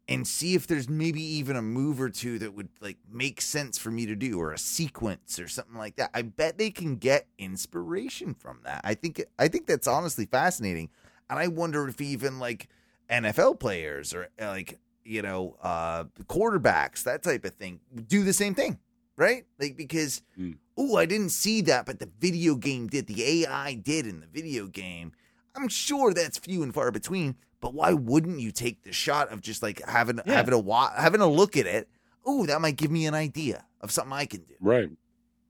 and see if there's maybe even a move or two that would, like, make sense for me to do, or a sequence or something like that. I bet they can get inspiration from that. I think that's honestly fascinating. And I wonder if even, like, NFL players or, like, quarterbacks, that type of thing, do the same thing, right? Like, because, I didn't see that, but the video game did. The AI did in the video game. I'm sure that's few and far between. But why wouldn't you take the shot of just like having a look at it? Oh, that might give me an idea of something I can do. Right.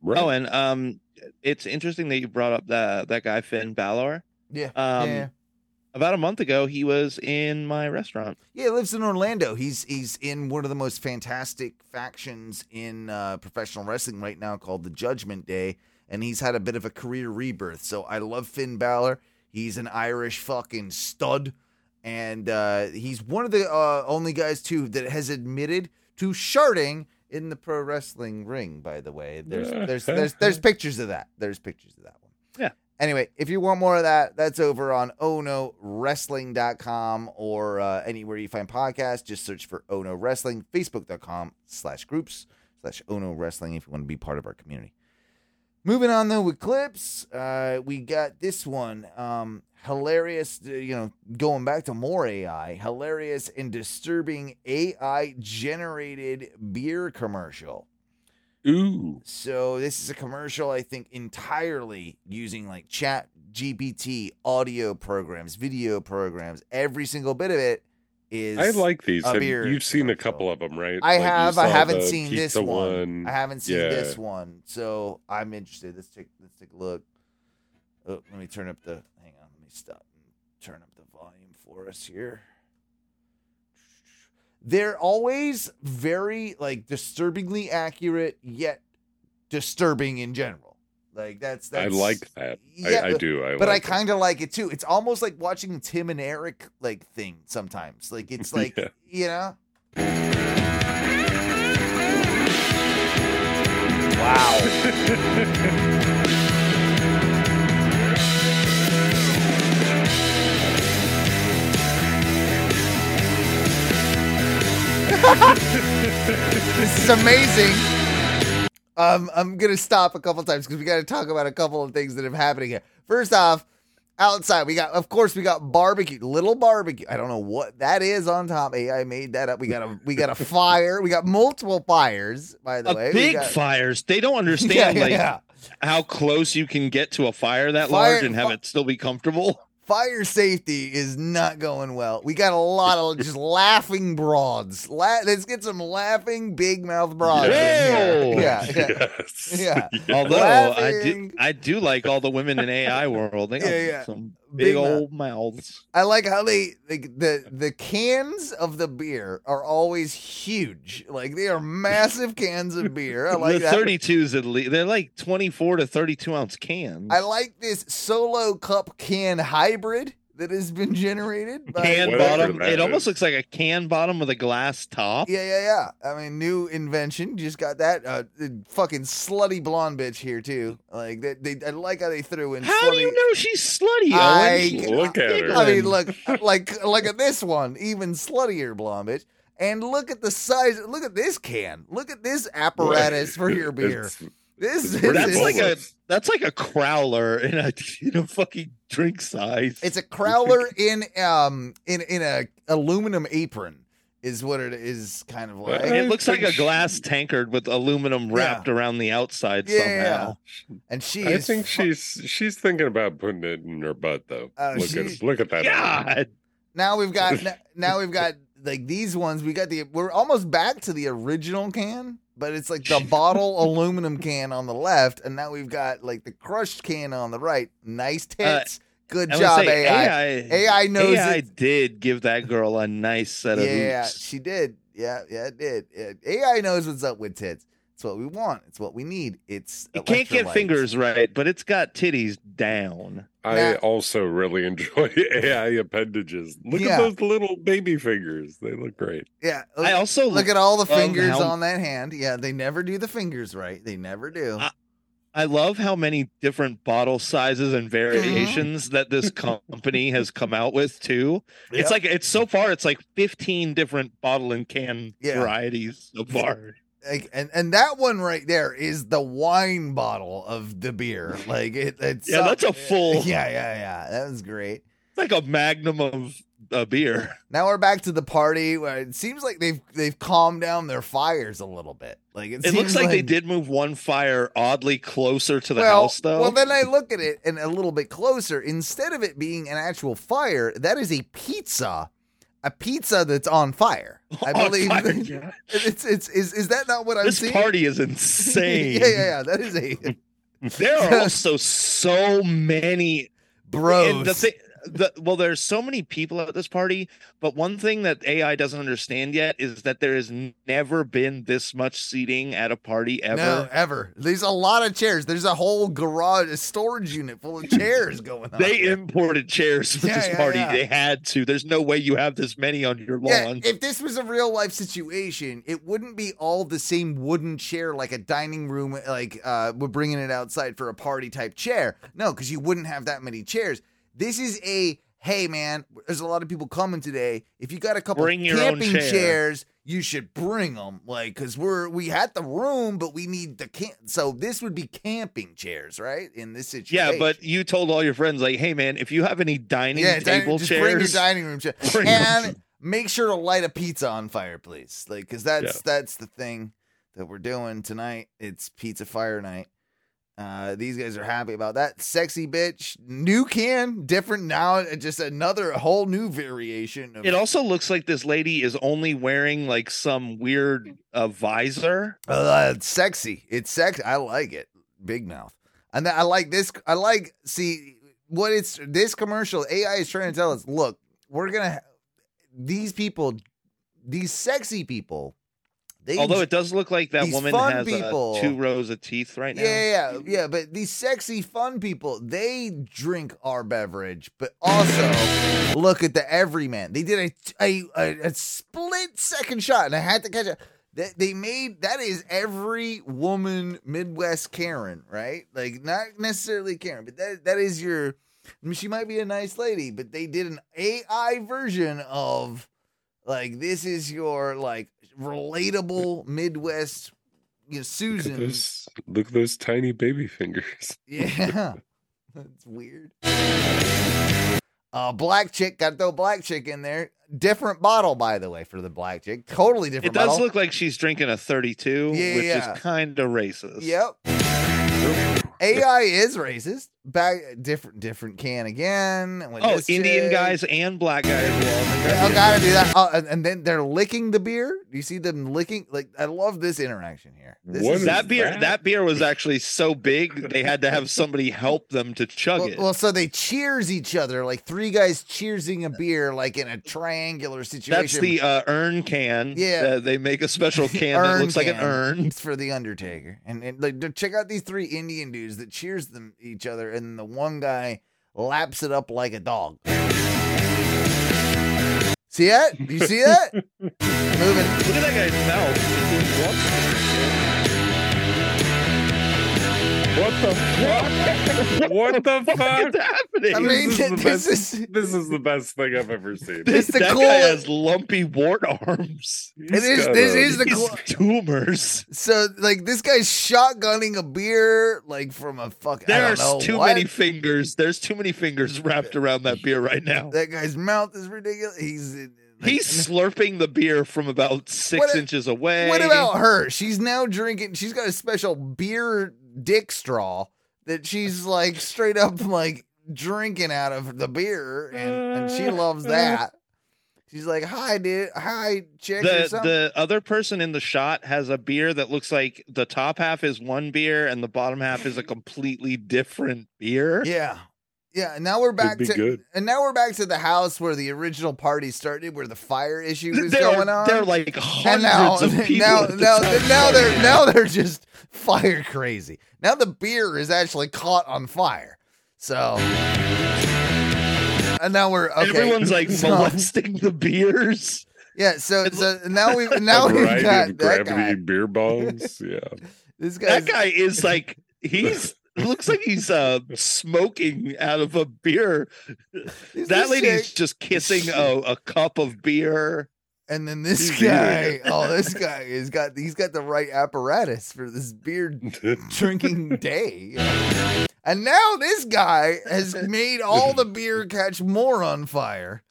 Oh, and it's interesting that you brought up that guy Finn Balor. Yeah. About a month ago, he was in my restaurant. Yeah, he lives in Orlando. He's in one of the most fantastic factions in professional wrestling right now, called the Judgment Day, and he's had a bit of a career rebirth. So I love Finn Balor. He's an Irish fucking stud. And he's one of the only guys, too, that has admitted to sharding in the pro wrestling ring, by the way. There's pictures of that. There's pictures of that one. Yeah. Anyway, if you want more of that, that's over on onowrestling.com or anywhere you find podcasts. Just search for Ono Wrestling, facebook.com/groups/Ono Wrestling if you want to be part of our community. Moving on, though, with clips, we got this one. Hilarious, you know, going back to more AI, hilarious and disturbing AI-generated beer commercial. Ooh. So this is a commercial, I think, entirely using like Chat GPT, audio programs, video programs. Every single bit of it is. I like these. You've seen a couple of them, right? I haven't seen this one. So I'm interested. Let's take a look. Oh, let me turn up the. Hang on. Let me stop and turn up the volume for us here. They're always very, like, disturbingly accurate, yet disturbing in general. Like, that's I like that. Yeah, I do. But I kind of like it, too. It's almost like watching Tim and Eric, like, thing sometimes. Like, it's like, yeah. You know? Wow. This is amazing. I'm going to stop a couple times because we got to talk about a couple of things that have happening here. First off, outside, we got barbecue, little barbecue. I don't know what that is on top. AI made that up. We got a fire. We got multiple fires, by the way. Big fires. They don't understand how close you can get to a fire that large and have it still be comfortable. Fire safety is not going well. We got a lot of just laughing broads. Let's get some laughing big mouth broads. Yes. Although I do like all the women in AI world. They got some big old mouths. I like how they like the cans of the beer are always huge. Like they are massive cans of beer. I like that. 32s at least. They're like 24 to 32 ounce cans. I like this solo cup can hybrid that has been generated by can bottom. It almost looks like a can bottom with a glass top. Yeah. I mean, new invention. Just got that fucking slutty blonde bitch here too. Like they I like how they threw in. How slutty. Do you know she's slutty? Look at her. I mean, look like at this one, even sluttier blonde bitch. And look at the size. Look at this can. Look at this apparatus for your beer. That's like a crowler in a fucking drink size. It's a crowler in a aluminum apron is what it is kind of like. It looks like a glass tankard with aluminum wrapped around the outside somehow. Yeah. And she's thinking about putting it in her butt though. Look at that. God. Now we've got like these ones. We're almost back to the original can. But it's like the bottle aluminum can on the left, and now we've got like the crushed can on the right. Nice tits. Good job, AI. AI knows. AI did give that girl a nice set of oops. She did. Yeah, it did. AI knows what's up with tits. It's what we want. It's what we need. It can't get fingers right, but it's got titties down. I also really enjoy AI appendages. Look at those little baby fingers. They look great. Yeah. I also look at all the fingers on that hand. Yeah, they never do the fingers right. They never do. I love how many different bottle sizes and variations that this company has come out with too. Yep. It's like 15 different bottle and can varieties so far. Like, and that one right there is the wine bottle of the beer. Like it's that's a full. Yeah. That was great. It's like a magnum of a beer. Now we're back to the party where it seems like they've calmed down their fires a little bit. Like it looks like they did move one fire oddly closer to the house though. Well, then I look at it and a little bit closer. Instead of it being an actual fire, that is a pizza. A pizza that's on fire. I believe is that not what I'm seeing? This party is insane. Yeah. That is a. There are also so many bros. The Well, there's so many people at this party, but one thing that AI doesn't understand yet is that there has never been this much seating at a party ever. No, ever. There's a lot of chairs. There's a whole garage, a storage unit full of chairs going on. They imported chairs for this party. Yeah. They had to. There's no way you have this many on your lawn. Yeah, if this was a real life situation, it wouldn't be all the same wooden chair like a dining room, like we're bringing it outside for a party type chair. No, because you wouldn't have that many chairs. This is a, hey, man, there's a lot of people coming today. If you got a couple camping chairs, you should bring them. Like, because we had the room, but we need the camp. So this would be camping chairs, right? In this situation. Yeah, but you told all your friends, like, hey, man, if you have any dining table chairs. Bring your dining room chair. And make sure to light a pizza on fire, please. Like, because that's the thing that we're doing tonight. It's pizza fire night. These guys are happy about that. Sexy bitch, new can, different now, just another whole new variation. It also looks like this lady is only wearing like some weird visor. It's sexy. It's sexy. I like it. Big mouth. And I like this. I like, see what it's, this commercial AI is trying to tell us, look, we're going to, these people, these sexy people. Although it does look like that woman has two rows of teeth right now. Yeah. But these sexy, fun people, they drink our beverage, but also look at the everyman. They did a split second shot, and I had to catch it. They made that is every woman Midwest Karen, right? Like not necessarily Karen, but that is your. I mean, she might be a nice lady, but they did an AI version of. Like, this is your, like, relatable Midwest, you know, Susan. Look at those tiny baby fingers. Yeah. That's weird. Black chick. Got to throw black chick in there. Different bottle, by the way, for the black chick. Totally different bottle. It does look like she's drinking a 32, which is kind of racist. Yep. AI is racist. Different can again. Indian guys and black guys. Gotta do that. And then they're licking the beer. Do you see them licking? Like, I love this interaction here. That beer was actually so big they had to have somebody help them to chug it. Well, so they cheers each other, like three guys cheersing a beer, like in a triangular situation. That's the urn can. Yeah, they make a special can that looks like an urn. It's for the Undertaker. And like, check out these three Indian dudes that cheers them each other, and the one guy laps it up like a dog. See that? Do you see that? Moving. Look at that guy's mouth. What the fuck is happening? I mean, this is the best thing I've ever seen. Guy has lumpy wart arms. Tumors. So, like, this guy's shotgunning a beer, like, from a fuck. There's too many fingers wrapped around that beer right now. That guy's mouth is ridiculous. He's slurping the beer from about 6 inches away. What about her? She's now drinking. She's got a special beer dick straw that she's like straight up like drinking out of the beer, and she loves that. She's like, "Hi, dude. Hi, chick." The other person in the shot has a beer that looks like the top half is one beer and the bottom half is a completely different beer. Yeah. Yeah, and now we're back to the house where the original party started, where the fire issue was going on. They're like hundreds of people. Now they're just fire crazy. Now the beer is actually caught on fire. So, and now we're okay. Everyone's like molesting the beers. Yeah. So now we've got gravity beer bombs. Yeah. That guy is like It looks like he's smoking out of a beer. That lady is just kissing a cup of beer. And then this guy has got the right apparatus for this beer drinking day. And now this guy has made all the beer catch more on fire.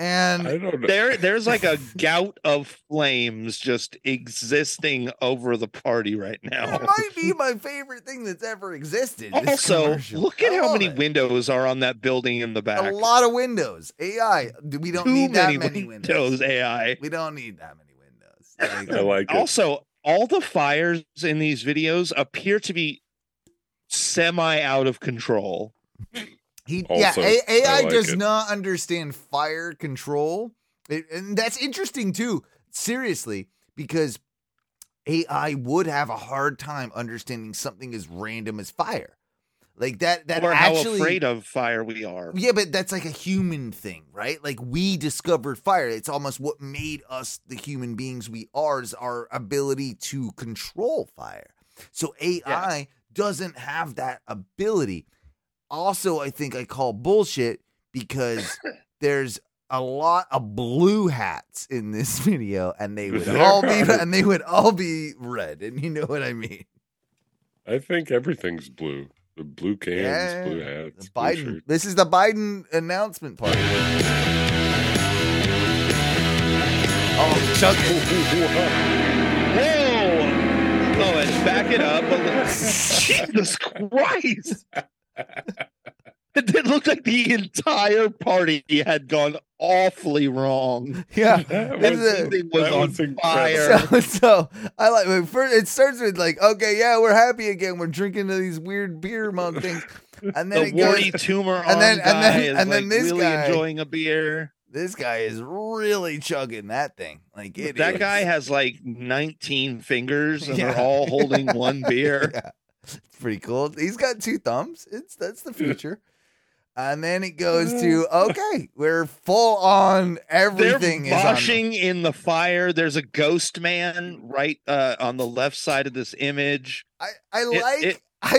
And there's like a gout of flames just existing over the party right now. It might be my favorite thing that's ever existed. Also, look at how many windows are on that building in the back. A lot of windows. AI. We don't need that many windows. AI. We don't need that many windows. I like it. Also, all the fires in these videos appear to be semi out of control. AI like does not understand fire control. And that's interesting, too. Seriously, because AI would have a hard time understanding something as random as fire. Like that or actually, how afraid of fire we are. Yeah, but that's like a human thing, right? Like we discovered fire. It's almost what made us the human beings we are, is our ability to control fire. So AI doesn't have that ability. Also, I think I call bullshit because there's a lot of blue hats in this video, and they would all be red, and you know what I mean. I think everything's blue. The blue cans, blue hats. Biden. Blue shirt. This is the Biden announcement party. Oh, Chuck! Whoa! No, let's back it up. Jesus Christ! It looked like the entire party had gone awfully wrong. Yeah, everything was on fire. So I like first. It starts with like, okay, yeah, we're happy again. We're drinking these weird beer mug things, and then the warty tumor. And then this really guy enjoying a beer. This guy is really chugging that thing. Like that guy has like 19 fingers, and they're all holding one beer. Yeah. It's pretty cool. He's got two thumbs. That's the future. And then it goes to, okay, we're full on everything. They're washing in the fire. There's a ghost man right on the left side of this image. I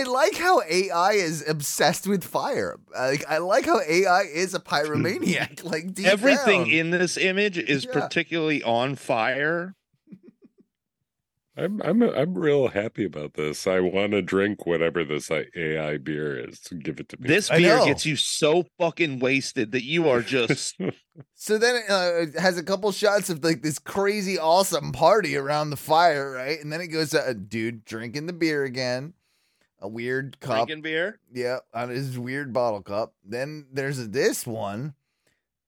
like how AI is obsessed with fire. I like how AI is a pyromaniac. Like deep everything down in this image is particularly on fire. I'm real happy about this. I want to drink whatever this AI beer is. Give it to me. This beer gets you so fucking wasted that you are just. So then it has a couple shots of like this crazy awesome party around the fire, right? And then it goes to a dude drinking the beer again, a weird cup, drinking beer, on his weird bottle cup. Then there's this one.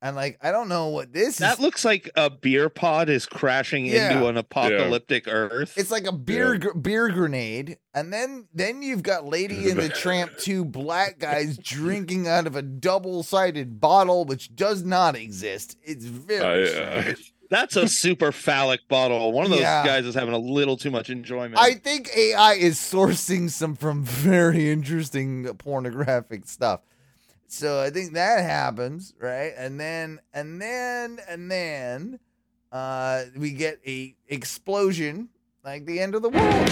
And like, I don't know what this is. That looks like a beer pod is crashing into an apocalyptic Earth. It's like a beer grenade. And then you've got Lady and the Tramp, two black guys drinking out of a double-sided bottle, which does not exist. It's very strange. That's a super phallic bottle. One of those guys is having a little too much enjoyment. I think AI is sourcing some from very interesting pornographic stuff. So I think that happens, right? And then we get a explosion, like the end of the world.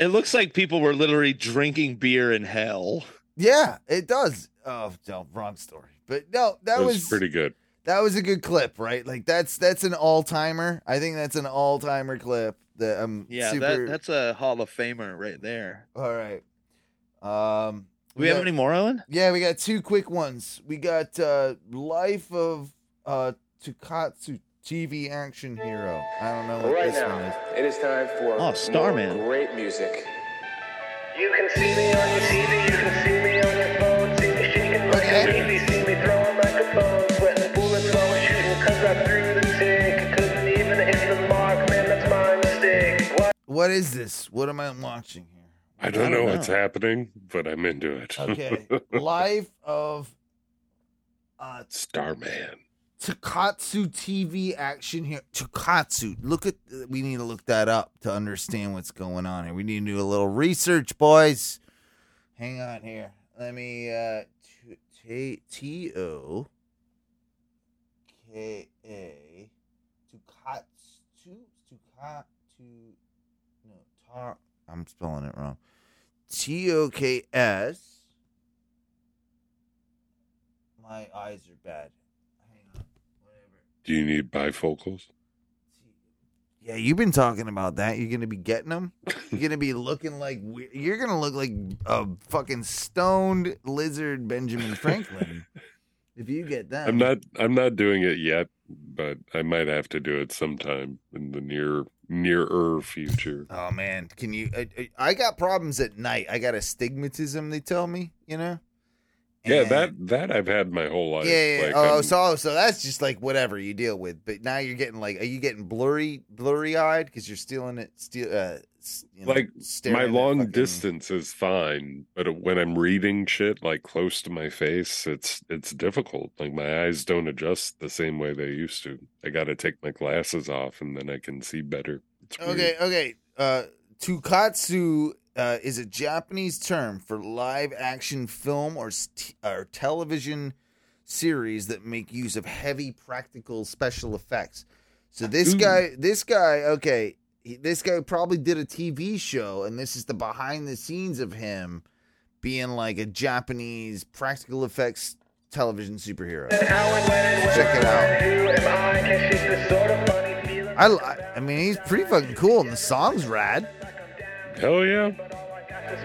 It looks like people were literally drinking beer in hell. Yeah, it does. Oh, no, wrong story. But no, that was pretty good. That was a good clip, right? Like that's an all-timer. I think that's an all-timer clip. That that's a Hall of Famer right there. All right. Do we have any more, Owen? Yeah, we got two quick ones. We got Life of Takatsu, TV action hero. I don't know what this one is. It is time for Starman. Great music. You can see me on your TV, you can see me on your phone, see me shaking like a baby, see me throwing microphones, sweating bullets while we're shooting, cause I threw the tick, couldn't even hit the mark, man, that's my mistake. What is this? What am I watching? I don't know what's happening, but I'm into it. Okay. Life of Starman. Takatsu TV action here. Takatsu. We need to look that up to understand what's going on here. We need to do a little research, boys. Hang on here. Let me T-O-K-A Takatsu. I'm spelling it wrong. T-O-K-S. My eyes are bad. Hang on. Whatever. Do you need bifocals? Yeah, you've been talking about that. You're going to be getting them. You're going to be looking like... You're going to look like a fucking stoned lizard Benjamin Franklin if you get them. I'm not doing it yet, but I might have to do it sometime in the nearer future. Oh man, can you? I got problems at night. I got astigmatism. They tell me, you know. And yeah, that I've had my whole life. Yeah. Like, so that's just like whatever you deal with. But now you're getting like, are you getting blurry eyed because you're stealing it? you know, like my long distance is fine, but when I'm reading shit like close to my face, it's difficult. Like my eyes don't adjust the same way they used to. I got to take my glasses off and then I can see better. It's weird. Okay. Takatsu is a Japanese term for live action film or television series that make use of heavy practical special effects. So this guy probably did a TV show, and this is the behind the scenes of him being like a Japanese practical effects television superhero. Check it out. I mean, he's pretty fucking cool, and the song's rad. Hell yeah.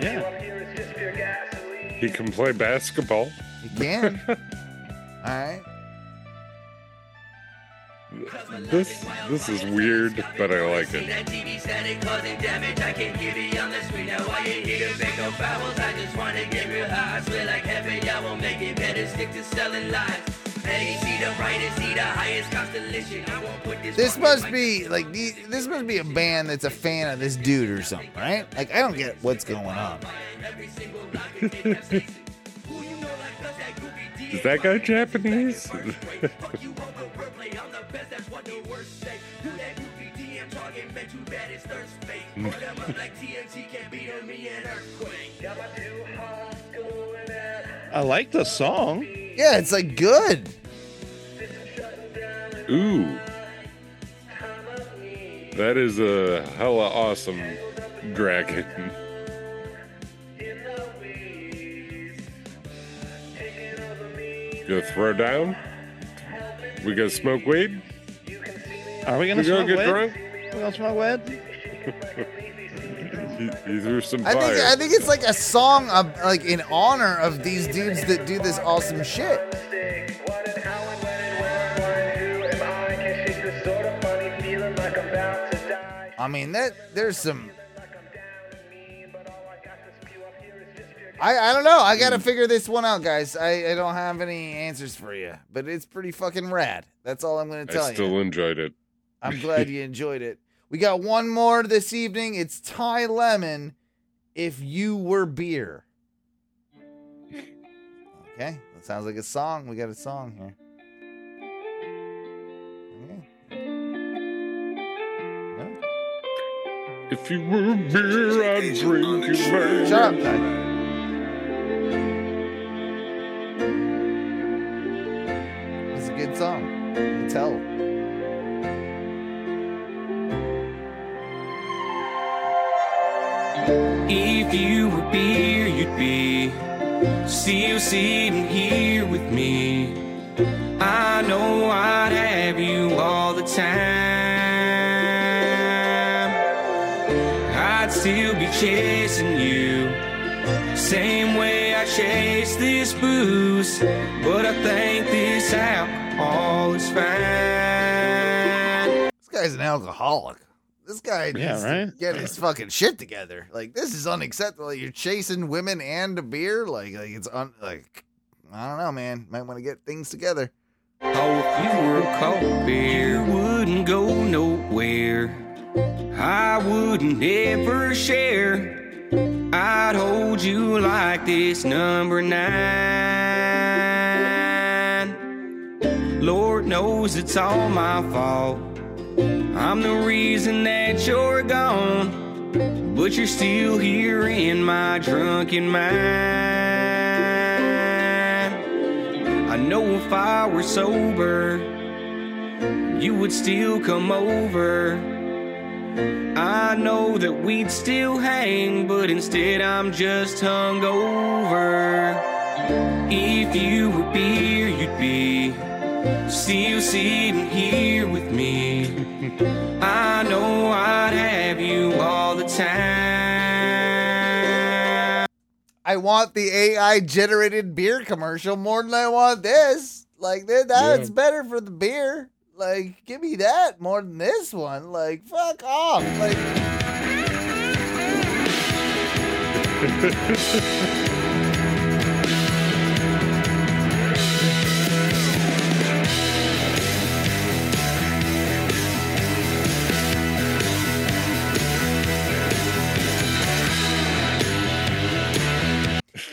Yeah. He can play basketball. He can. All right. This is weird, but I like it. This must be a band that's a fan of this dude or something, right? Like, I don't get what's going on. Is that guy Japanese? I like the song. Yeah, it's like good. Ooh. That is a hella awesome dragon. Gonna throw down? We gonna smoke weed? Are we gonna smoke weed? I think it's like a song of, like, in honor of these dudes that do this awesome shit. I mean, there's some. I don't know. I got to figure this one out, guys. I don't have any answers for you, but it's pretty fucking rad. That's all I'm going to tell you. I still enjoyed it. I'm glad you enjoyed it. We got one more this evening. It's Ty Lemon, If You Were Beer. Okay. That sounds like a song. We got a song here. Okay. If you were beer, I'd drink you, man. Shut up, Ty. Good song. You tell. If you were beer, you'd be still sitting here with me. I know I'd have you all the time. I'd still be chasing you, same way I chase this booze. But I think this out. All is fine. This guy's an alcoholic. This guy needs to get his fucking shit together. Like, this is unacceptable. You're chasing women and a beer. Like it's I don't know, man. Might want to get things together. Oh, if you were a cold beer, you wouldn't go nowhere. I wouldn't ever share. I'd hold you like this number 9. Lord knows it's all my fault. I'm the reason that you're gone, but you're still here in my drunken mind. I know if I were sober, you would still come over. I know that we'd still hang, but instead I'm just hungover. If you were beer, you'd be still sitting here with me. I know I'd have you all the time. I want the AI generated beer commercial more than I want this. Like, that's better for the beer. Like, give me that more than this one. Like, fuck off. Like,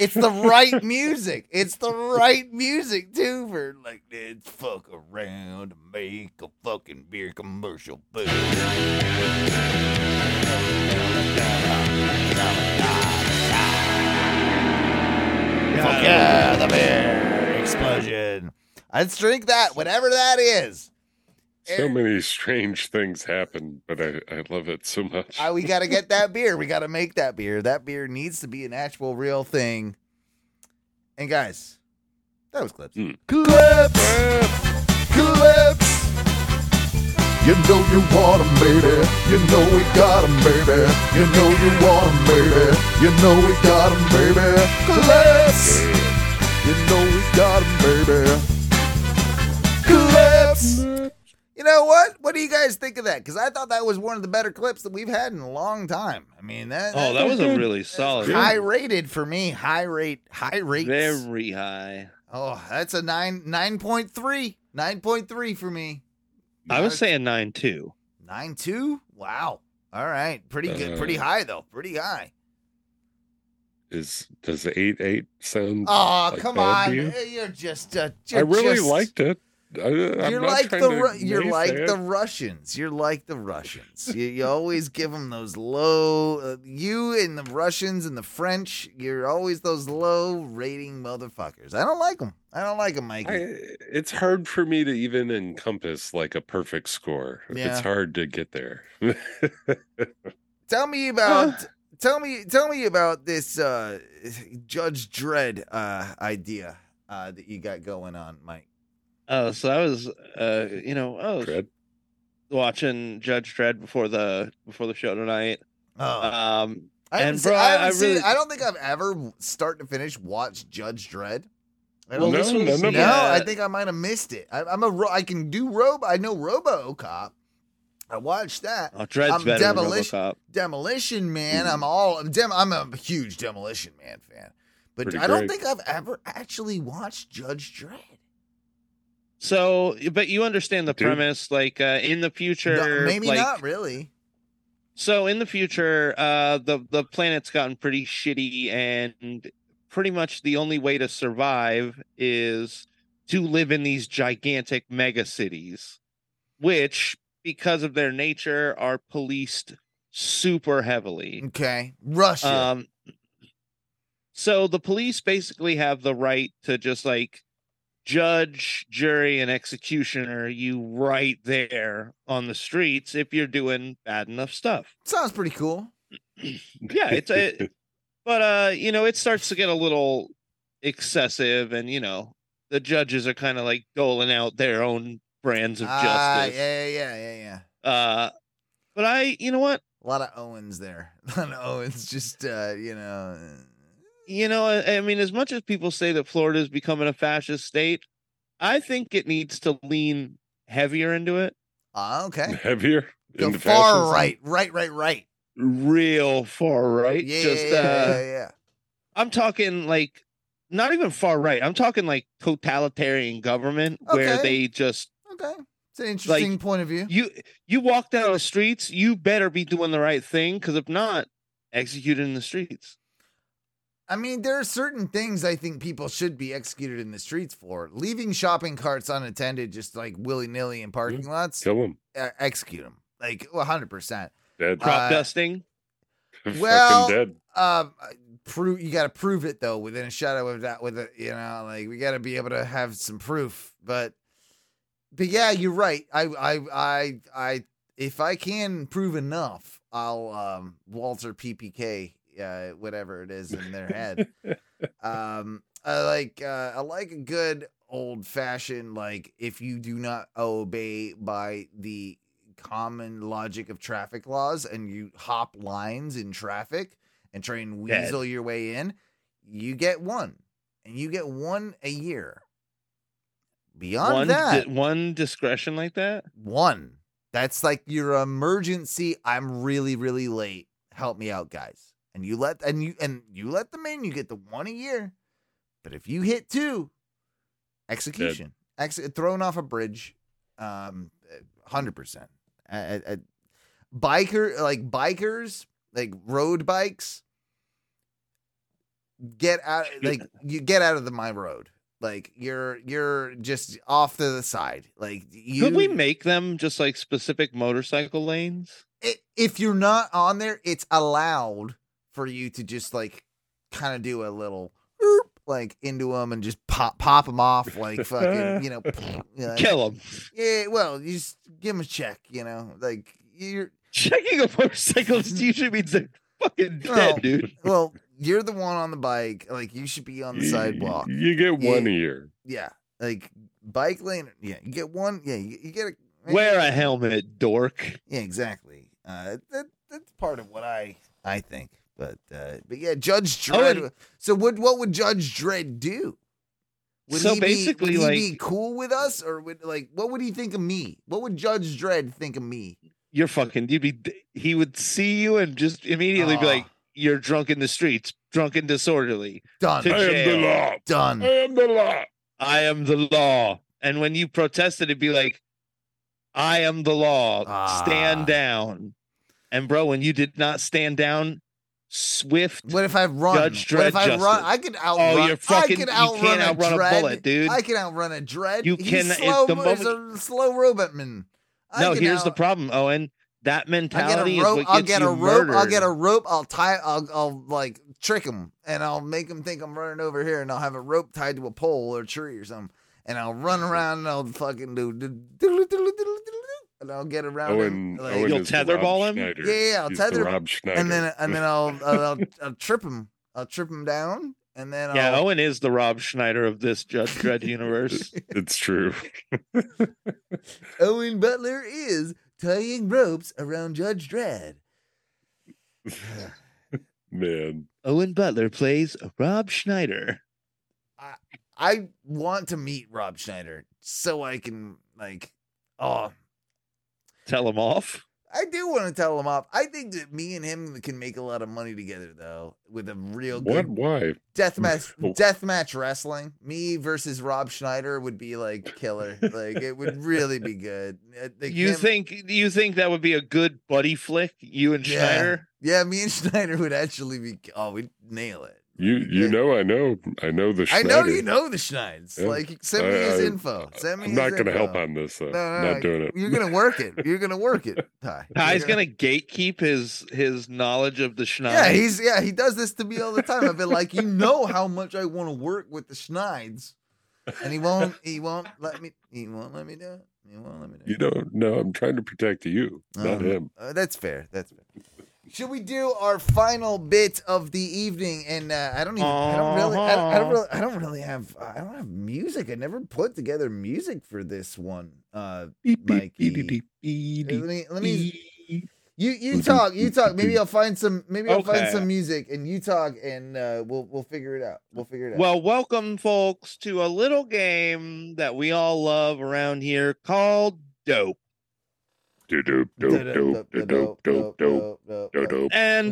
It's the right music. It's the right music, too, for like, let's fuck around and make a fucking beer commercial. Boom. Fuck yeah, the beer explosion. Let's drink that, whatever that is. So many strange things happen, but I love it so much. We got to get that beer. We got to make that beer. That beer needs to be an actual real thing. And guys, that was clips. Clips. You know you want 'em, baby. You know we got 'em, baby. You know you want 'em, baby. You know we got 'em, baby. Clips. You know we got 'em, baby. Clips. You know what? What do you guys think of that? Because I thought that was one of the better clips that we've had in a long time. I mean, that was a really solid, high rated for me. High rates. Very high. Oh, that's a 9.3. 9.3 for me. I was saying 9.2. 9.2? Wow. All right. Pretty good. Pretty high though. Pretty high. Does the 8.8 sound? Oh, like come on! You're just. I really liked it. You're like the Russians. You're like the Russians. You always give them those low. You and the Russians and the French. You're always those low rating motherfuckers. I don't like them, Mikey. It's hard for me to even encompass like a perfect score. Yeah. It's hard to get there. Tell me about this Judge Dredd idea that you got going on, Mike. So I was, watching Judge Dredd before the show tonight. I don't think I've ever start to finish watched Judge Dredd. I think I might have missed it. I know RoboCop. I watched that. Oh, Dredd's better than RoboCop. Demolition Man. I'm a huge Demolition Man fan, but I don't think I've ever actually watched Judge Dredd. So, but you understand the premise, like in the future, not really. So in the future, the planet's gotten pretty shitty and pretty much the only way to survive is to live in these gigantic mega cities, which because of their nature are policed super heavily. Okay. Russia. So the police basically have the right to just like, judge, jury, and executioner, you right there on the streets if you're doing bad enough stuff. Sounds pretty cool. Yeah, it starts to get a little excessive, and you know, the judges are kind of like doling out their own brands of justice. Yeah. But you know what? A lot of Owens there. A lot of Owens just, You know, I mean, as much as people say that Florida is becoming a fascist state, I think it needs to lean heavier into it. Okay. Heavier? The far right. Right. Real far right. Yeah. I'm talking like, not even far right. I'm talking like totalitarian government where they just... Okay. It's an interesting point of view. You walk down the streets, you better be doing the right thing, because if not, executed in the streets. I mean, there are certain things I think people should be executed in the streets for. Leaving shopping carts unattended, just like willy-nilly in parking lots. Kill them. Execute them. Like, 100%. Dead. Crop dusting. Well, dead. You got to prove it, though, within a shadow of that. With we got to be able to have some proof. But yeah, you're right. I if I can prove enough, I'll Walter PPK. Whatever it is in their head. I like a good old fashioned, like if you do not obey by the common logic of traffic laws and you hop lines in traffic and try and weasel your way in, you get one a year. Beyond one discretion like that. One, that's like your emergency. I'm really, really late. Help me out, guys. And you let them in. You get the one a year, but if you hit two, execution, thrown off a bridge, 100%. Bikers, like road bikes, get out, like you get out of the my road. Like you're just off to the side. Like you could we make them just like specific motorcycle lanes? If you're not on there, it's allowed for you to just like kind of do a little like into them and just pop them off like fucking, you know, kill them. Yeah, well, you just give them a check, you know, like you're checking a motorcyclist usually means they're fucking dead, dude. Well, you're the one on the bike, like you should be on the sidewalk. You get one ear. Yeah, like bike lane. Yeah, you get one. Yeah, you get a wear a helmet, dork. Yeah, exactly. That's part of what I think. But yeah, Judge Dredd. Oh, so what would Judge Dredd do? Would so he basically, would he like be cool with us, or would like what would he think of me? What would Judge Dredd think of me? You're fucking. He would see you and just immediately be like, "You're drunk in the streets, drunk and disorderly." Done. I am the law. Done. I am the law. I am the law. And when you protested, it'd be like, "I am the law. Stand down." And bro, when you did not stand down. Swift. What if I run? Judge Dredd. What if I justice? Run? I could outrun. Oh, you're fucking. You can't outrun a bullet, dude. I can outrun a Dredd. You can. He's a slow robot man. No, here's the problem, Owen. That mentality is what gets you murdered. I'll get a rope. I'll tie. I'll like trick him, and I'll make him think I'm running over here, and I'll have a rope tied to a pole or a tree or something, and I'll run around and I'll fucking do. And I'll get around him. Like, you'll tetherball him? Schneider. Yeah, I'll tether him. And then I'll trip him. I'll trip him down. And then Owen is the Rob Schneider of this Judge Dredd universe. It's true. Owen Butler is tying ropes around Judge Dredd. Man. Owen Butler plays Rob Schneider. I want to meet Rob Schneider so I can like tell him off. I do want to tell him off. I think that me and him can make a lot of money together, though, with a real good deathmatch wrestling. Me versus Rob Schneider would be like killer. Like it would really be good. You think that would be a good buddy flick? You and Schneider? Yeah, me and Schneider would actually be. Oh, we'd nail it. I know the Schneiders. I know you know the Schneids. Yeah. Like, send me his info. I'm not going to help on this, though. No, doing it. You're going to work it. You're going to work it, Ty. Ty's going to gatekeep his knowledge of the Schneids. Yeah, he does this to me all the time. I've been like, you know how much I want to work with the Schneids, and he won't let me do it. He won't let me do it. You don't know. I'm trying to protect you, not him. That's fair. Should we do our final bit of the evening? And I don't have music. I never put together music for this one. Mikey, let me. You talk. Maybe I'll find some music, and you talk, and we'll figure it out. Well, welcome, folks, to a little game that we all love around here called Dope. And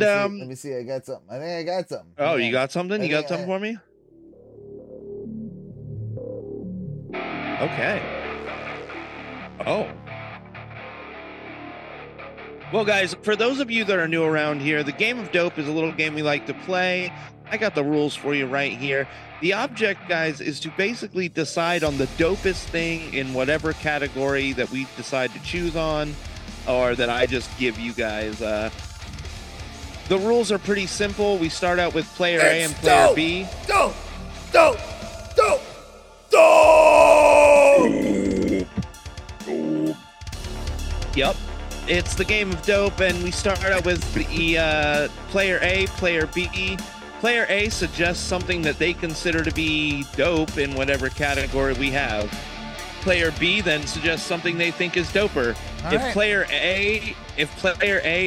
let me see. I got something. I think I got something. Oh, you got something? You got something for me? Okay. Oh. Well, guys, for those of you that are new around here, the game of Dope is a little game we like to play. I got the rules for you right here. The object, guys, is to basically decide on the dopest thing in whatever category that we decide to choose on, or that I just give you guys. The rules are pretty simple. We start out with player A and player B. Dope. Yep. It's the game of Dope, and we start out with the player A, player B. Player A suggests something that they consider to be dope in whatever category we have. Player B then suggests something they think is doper. If player A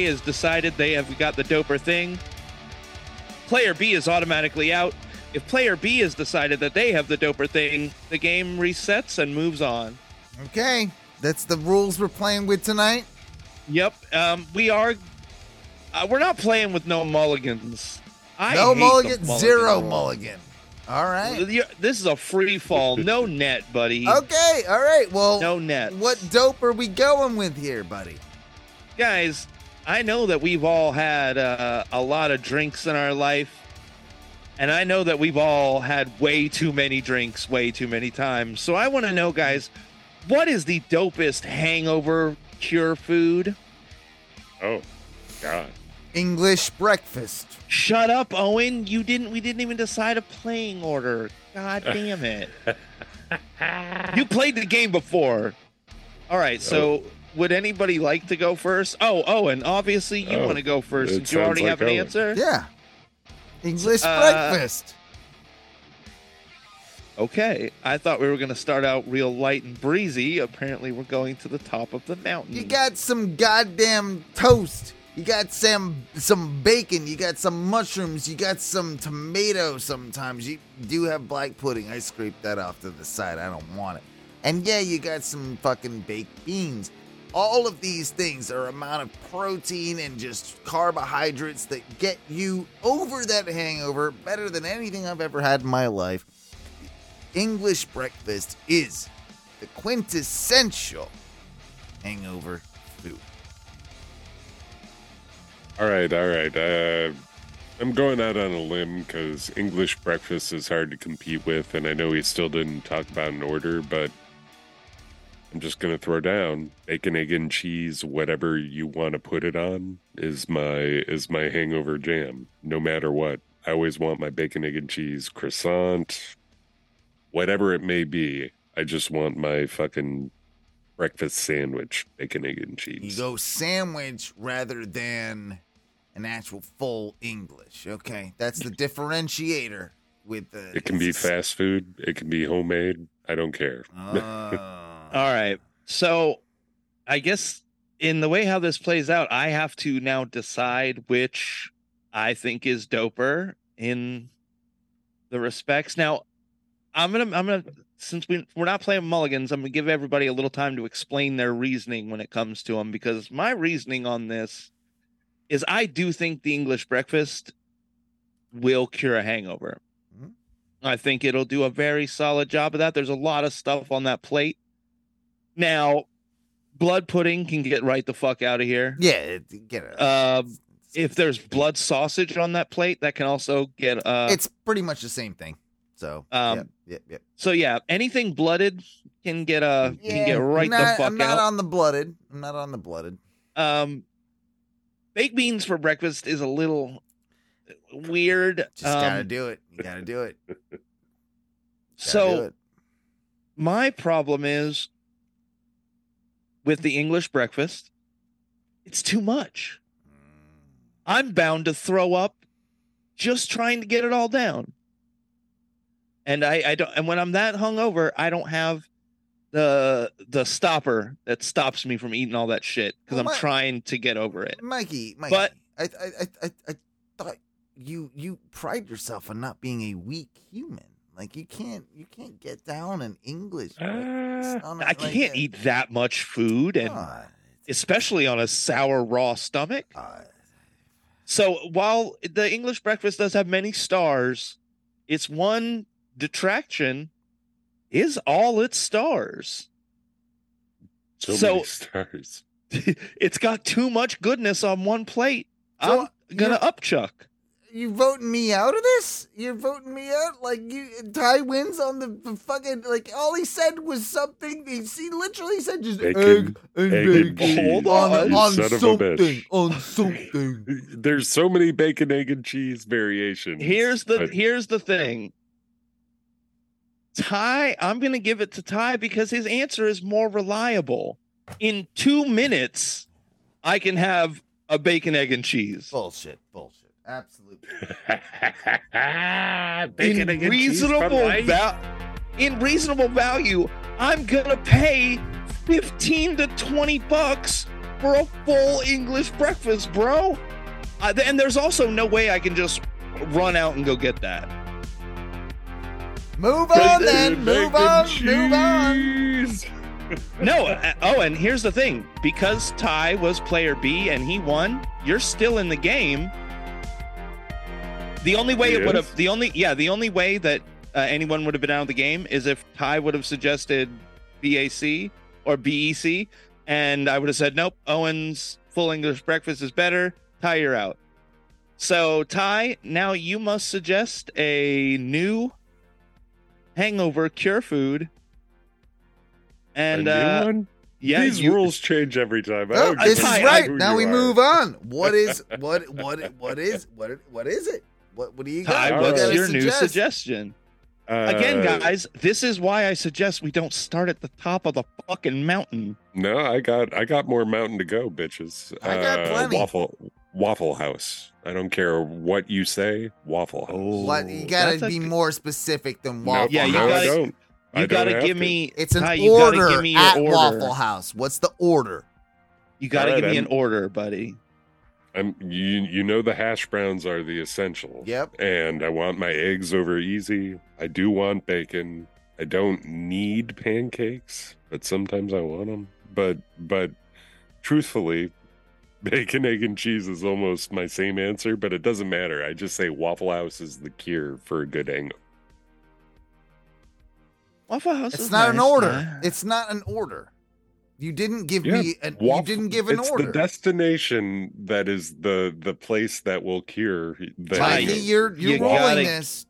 has decided they have got the doper thing, player B is automatically out. If player B has decided that they have the doper thing, the game resets and moves on. Okay, that's the rules we're playing with tonight. Yep, we are. We're not playing with no mulligans. Zero mulligan. All right. This is a free fall. No net, buddy. Okay. All right. Well, no net. What dope are we going with here, buddy? Guys, I know that we've all had a lot of drinks in our life. And I know that we've all had way too many drinks way too many times. So I want to know, guys, what is the dopest hangover cure food? Oh, God. English breakfast. Shut up, Owen. You didn't. We didn't even decide a playing order. God damn it. You played the game before. All right, so would anybody like to go first? Oh, Owen, obviously you want to go first. Did you already have an answer? Yeah. English breakfast. Okay, I thought we were going to start out real light and breezy. Apparently, we're going to the top of the mountain. You got some goddamn toast. You got some bacon. You got some mushrooms. You got some tomatoes sometimes. You do have black pudding. I scraped that off to the side. I don't want it. And, yeah, you got some fucking baked beans. All of these things are amount of protein and just carbohydrates that get you over that hangover better than anything I've ever had in my life. English breakfast is the quintessential hangover food. All right. I'm going out on a limb because English breakfast is hard to compete with, and I know he still didn't talk about an order, but I'm just going to throw down bacon, egg, and cheese, whatever you want to put it on is my hangover jam, no matter what. I always want my bacon, egg, and cheese, croissant, whatever it may be. I just want my fucking breakfast sandwich, bacon, egg, and cheese. You go sandwich rather than an actual full English. Okay, that's the differentiator with the... It can be fast food. It can be homemade. I don't care. All right. So I guess in the way how this plays out, I have to now decide which I think is doper in the respects. Now, I'm gonna since we're not playing mulligans, I'm gonna give everybody a little time to explain their reasoning when it comes to them, because my reasoning on this is I do think the English breakfast will cure a hangover. Mm-hmm. I think it'll do a very solid job of that. There's a lot of stuff on that plate. Now, blood pudding can get right the fuck out of here. Yeah, get it. If there's blood sausage on that plate, that can also get... it's pretty much the same thing. So, yeah. So, yeah, anything blooded can get right the fuck out. I'm not on the blooded. Baked beans for breakfast is a little weird. Just gotta do it. You gotta do it. My problem is... with the English breakfast, it's too much. I'm bound to throw up just trying to get it all down. And I don't. And when I'm that hungover, I don't have the stopper that stops me from eating all that shit because I'm trying to get over it. Mikey, but I thought you pride yourself on not being a weak human. Like you can't get down in English. I can't eat that much food, and especially on a sour, raw stomach. So while the English breakfast does have many stars, its one detraction is all its stars. So many stars. It's got too much goodness on one plate. So I'm gonna upchuck. You voting me out of this? You're voting me out? Like, Ty wins on the fucking, like, all he said was something. He literally said just egg and bacon. On something. There's so many bacon, egg, and cheese variations. Here's the thing. Ty, I'm going to give it to Ty because his answer is more reliable. In 2 minutes, I can have a bacon, egg, and cheese. Bullshit. Absolutely. In reasonable value, I'm gonna pay $15 to $20 for a full English breakfast, bro. And there's also no way I can just run out and go get that. Move on. And here's the thing: because Ty was player B and he won, you're still in the game. The only way that anyone would have been out of the game is if Ty would have suggested BAC or BEC, and I would have said, nope, Owen's full English breakfast is better. Ty, you're out. So, Ty, now you must suggest a new hangover cure food. And a new one? Yeah, these rules change every time. Oh, this is right. Now we move on. What is it? What do you got? Ty, what's your new suggestion? Again, guys, this is why I suggest we don't start at the top of the fucking mountain. No, I got more mountain to go, bitches. I got plenty. Waffle House. I don't care what you say. Waffle House. Oh, you gotta be more specific than Waffle House. Yeah, I don't. You gotta give me. It's an order at Waffle House. What's the order? You gotta give me an order, buddy. You know the hash browns are the essential. Yep. And I want my eggs over easy. I do want bacon. I don't need pancakes, but sometimes I want them. But truthfully, bacon, egg, and cheese is almost my same answer, but it doesn't matter. I just say Waffle House is the cure for a good hangover. Waffle House is not an order. It's not an order. You didn't give me an order. You didn't give an order. It's the destination that is the place that will cure. Ty, you're rolling this.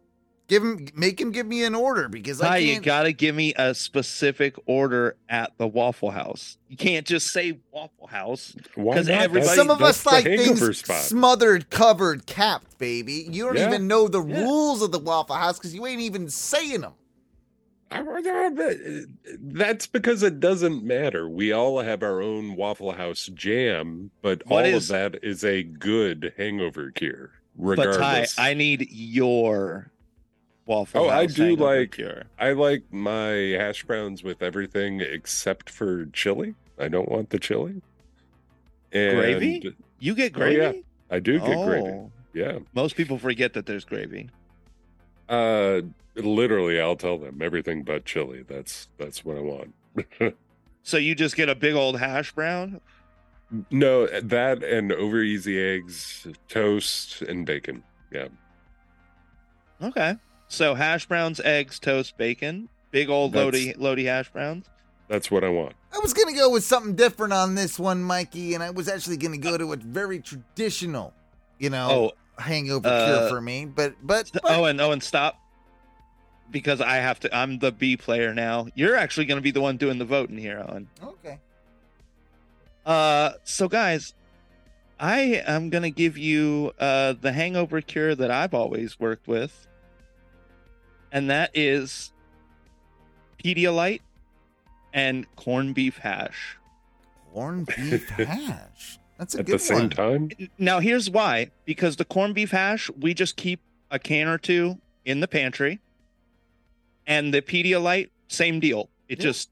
Make him give me an order because Ty, I can't. You gotta give me a specific order at the Waffle House. You can't just say Waffle House because everybody. Some of us like things smothered, covered, capped, baby. You don't even know the rules of the Waffle House because you ain't even saying them. That's because it doesn't matter. We all have our own Waffle House jam, but all of that is a good hangover cure, regardless. But Ty, I need your Waffle House. Oh, I do like cure. I like my hash browns with everything except for chili. I don't want the chili. And gravy? You get gravy? Oh, yeah, I do get gravy. Yeah. Most people forget that there's gravy. Literally, I'll tell them everything but chili. That's what I want. So you just get a big old hash brown? No, that and over easy eggs, toast, and bacon. Yeah. Okay. So hash browns, eggs, toast, bacon, big old loady hash browns. That's what I want. I was gonna go with something different on this one, Mikey, and I was actually gonna go to a very traditional, hangover cure for me. But Owen, stop. Because I have to, I'm the B player now. You're actually going to be the one doing the voting here, Owen. Okay. So guys, I am going to give you the hangover cure that I've always worked with, and that is Pedialyte and corned beef hash. Corned beef hash. That's a good one. At the same time. Now here's why: because the corned beef hash, we just keep a can or two in the pantry. And the Pedialyte, same deal. It just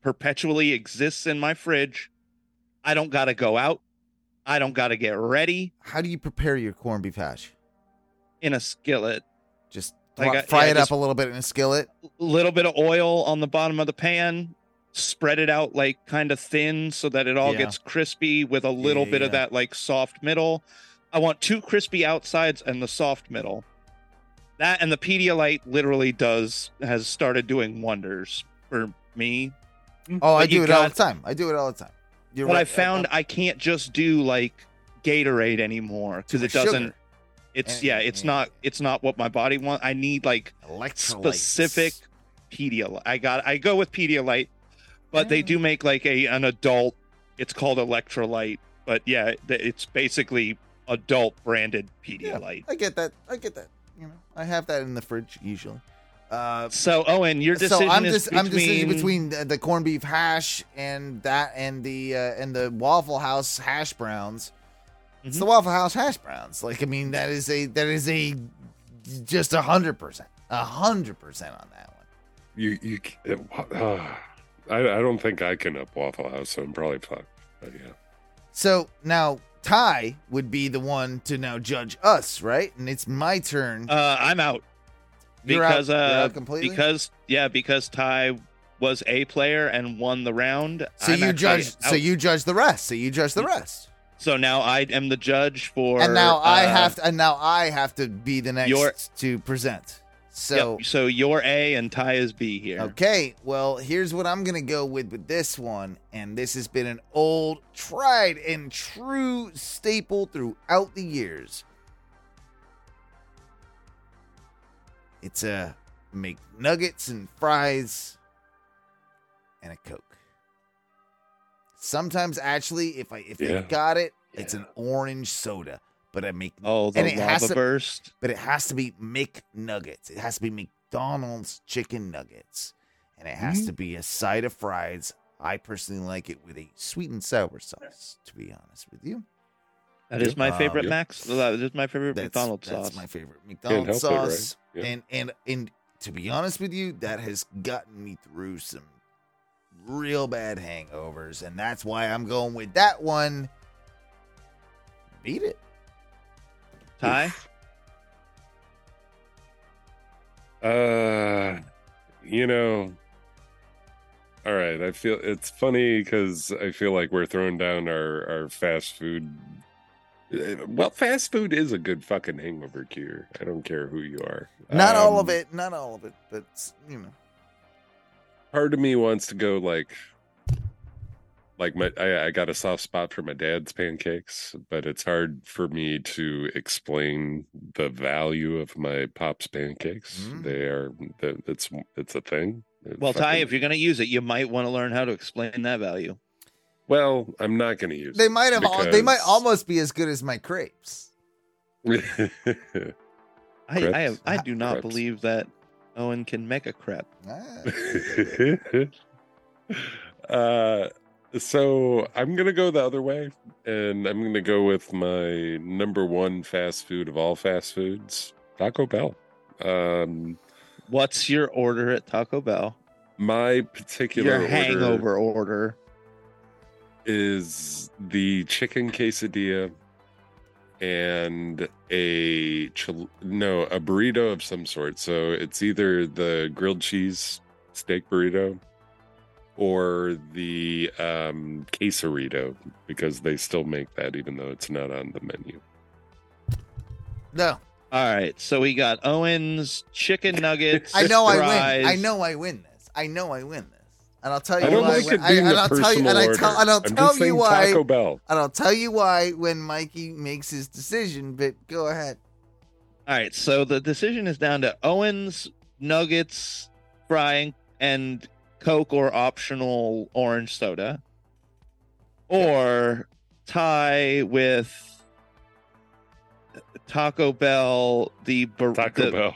perpetually exists in my fridge. I don't got to go out. I don't got to get ready. How do you prepare your corned beef hash? In a skillet. Just fry it up a little bit in a skillet? A little bit of oil on the bottom of the pan. Spread it out like kind of thin so that it all gets crispy with a little bit of that like soft middle. I want two crispy outsides and the soft middle. That and the Pedialyte literally has started doing wonders for me. Oh, but I do it all the time. But right. I found I can't just do like Gatorade anymore because it doesn't. Sugar. It's not what my body wants. I need like specific Pedialyte. I go with Pedialyte, but they do make like an adult. It's called Electrolyte, but it's basically adult branded Pedialyte. Yeah, I get that. You know, I have that in the fridge usually. So Owen, your decision is between the corned beef hash and that, and the Waffle House hash browns. Mm-hmm. It's the Waffle House hash browns. Like, I mean, that is just 100% on that one. I don't think I can up Waffle House, so I'm probably fucked. But yeah. So now. Ty would be the one to now judge us, right? And it's my turn. I'm out. You're out completely? Because Ty was a player and won the round. So you judge the rest. So now I am the judge for. And now I have to be the next to present. So yep, so you're A and Ty is B here. Okay, well, here's what I'm going to go with this one, and this has been an old, tried and true staple throughout the years. It's make nuggets and fries and a Coke. Sometimes, actually, if they got it, it's an orange soda. But I make burst. But it has to be McNuggets. It has to be McDonald's chicken nuggets, and it has to be a side of fries. I personally like it with a sweet and sour sauce. To be honest with you, that is my favorite. Max, that is my favorite McDonald's sauce. That's my favorite McDonald's sauce. It, right? Yeah. And to be honest with you, that has gotten me through some real bad hangovers, and that's why I'm going with that one. Beat it. Ty? All right. I feel it's funny because I feel like we're throwing down our fast food. Well, fast food is a good fucking hangover cure. I don't care who you are. Not all of it, but you know. Part of me wants to go I got a soft spot for my dad's pancakes, but it's hard for me to explain the value of my pop's pancakes. Mm-hmm. It's a thing. Ty, if you're going to use it, you might want to learn how to explain that value. Well, I'm not going to use it. They might almost be as good as my crepes. I do not believe that Owen can make a crepe. So I'm going to go the other way, and I'm going to go with my number one fast food of all fast foods, Taco Bell. What's your order at Taco Bell? My particular hangover order is the chicken quesadilla and a burrito of some sort. So it's either the grilled cheese steak burrito or the quesarito, because they still make that even though it's not on the menu. No. All right, so we got Owen's chicken nuggets. I know I win this. And I'll tell you why. Taco Bell. And I'll tell you why when Mikey makes his decision, but go ahead. All right, so the decision is down to Owen's nuggets, frying, and Coke or optional orange soda, or tie with Taco Bell, the burrito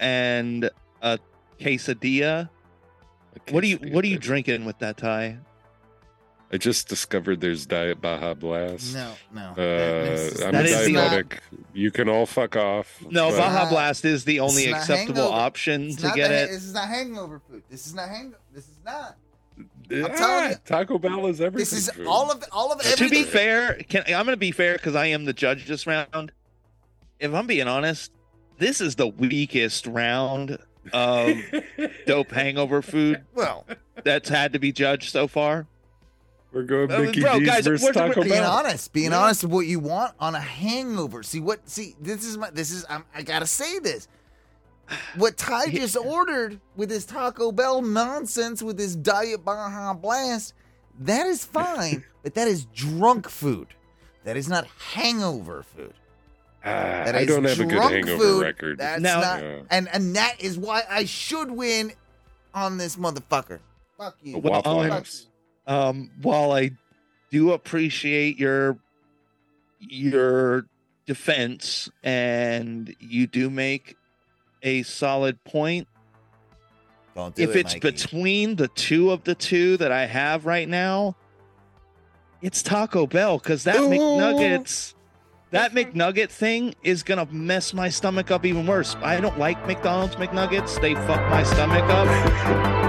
and a quesadilla. What are you drinking with that, Ty? I just discovered there's Diet Baja Blast. No. I'm diabetic. You can all fuck off. No, Baja Blast is the only acceptable option to get it. This is not hangover food. This is not. I'm telling you, Taco Bell is everything. This is food. all of everything. To be fair, I'm going to be fair because I am the judge this round. If I'm being honest, this is the weakest round of dope hangover food. Well, that's had to be judged so far. We're going Mickey D's versus Taco Bell. Being honest with what you want on a hangover. I gotta say this. What Ty just ordered with his Taco Bell nonsense, with his Diet Baja Blast, that is fine, but that is drunk food. That is not hangover food. I don't have a good hangover record. And that is why I should win on this motherfucker. Fuck you. Waffle House. While I do appreciate your defense, and you do make a solid point, Mikey. Between the two that I have right now, it's Taco Bell, because that McNugget thing is going to mess my stomach up even worse. I don't like McDonald's McNuggets. They fuck my stomach up.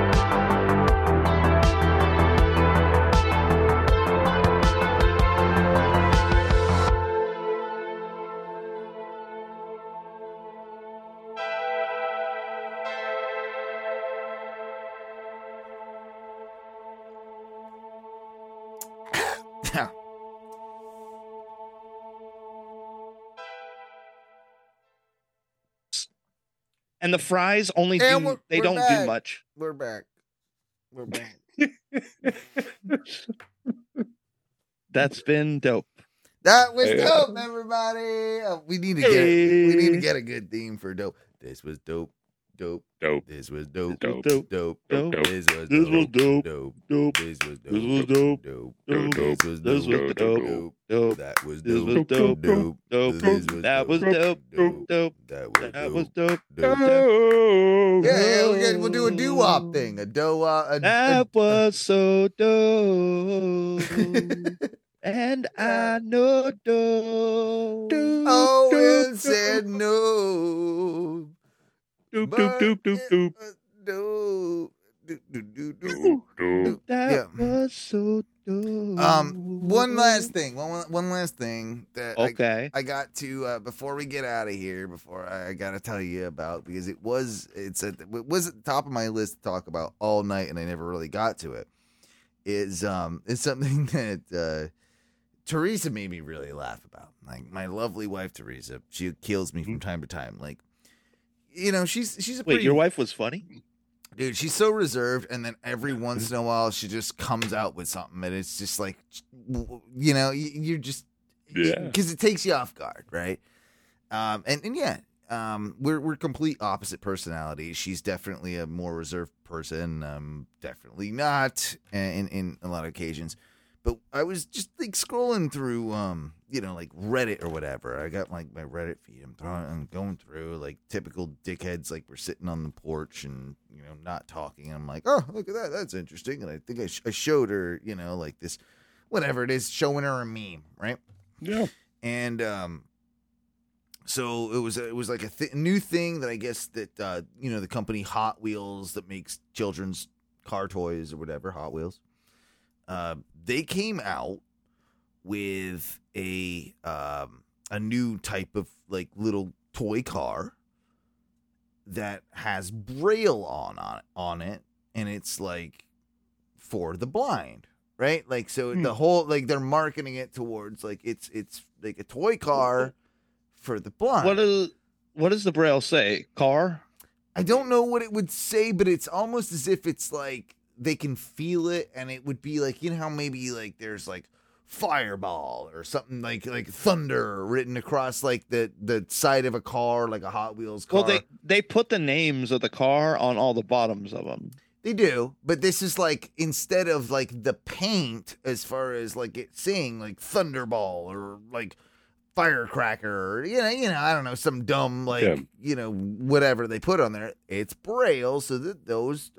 And the fries don't do much. We're back. That's been dope. That was dope, everybody. We need to get a good theme for dope. This was dope. Dope. Dope. This was dope. Dope. Dope. Dope. This was dope. Dope. Dope. This was dope. This was dope. Dope. This was dope. Dope. That was dope. Dope. Dope. That was dope. Dope. That was dope. Dope. Yeah, we'll do a doo-wop thing. That was so dope. And I know dope. Always said no. Doop doop doop doop doop doop doop doop doop. That was so dope. One last thing that I got to before we get out of here. Before I got to tell you about, because it was at the top of my list to talk about all night, and I never really got to it. It's something that Teresa made me really laugh about. Like my lovely wife Teresa, she kills me from time to time. Like. You know, she's a pretty... Wait, your wife was funny? Dude, she's so reserved, and then every once in a while, she just comes out with something, and it's just like, you know, you're just... Yeah. Because it takes you off guard, right? We're complete opposite personalities. She's definitely a more reserved person. Definitely not in a lot of occasions. But I was just like scrolling through, like Reddit or whatever. I got like my Reddit feed. I'm going through like typical dickheads. Like we're sitting on the porch and, not talking. And I'm like, oh, look at that. That's interesting. And I think I showed her, like this, whatever it is, showing her a meme. Right. Yeah. And so it was like a new thing that I guess that, the company Hot Wheels that makes children's car toys or whatever, Hot Wheels. They came out with a new type of like little toy car that has Braille on it, and it's like for the blind, right? Like so, the whole like they're marketing it towards like it's like a toy car for the blind. What does the Braille say? Car? I don't know what it would say, but it's almost as if it's like. They can feel it, and it would be like, how maybe like there's like fireball or something like thunder written across like the side of a car, like a Hot Wheels car. Well, they put the names of the car on all the bottoms of them. They do, but this is like instead of like the paint, as far as like it saying like Thunderball or like Firecracker, or, I don't know, some dumb like whatever they put on there. It's Braille, so that those.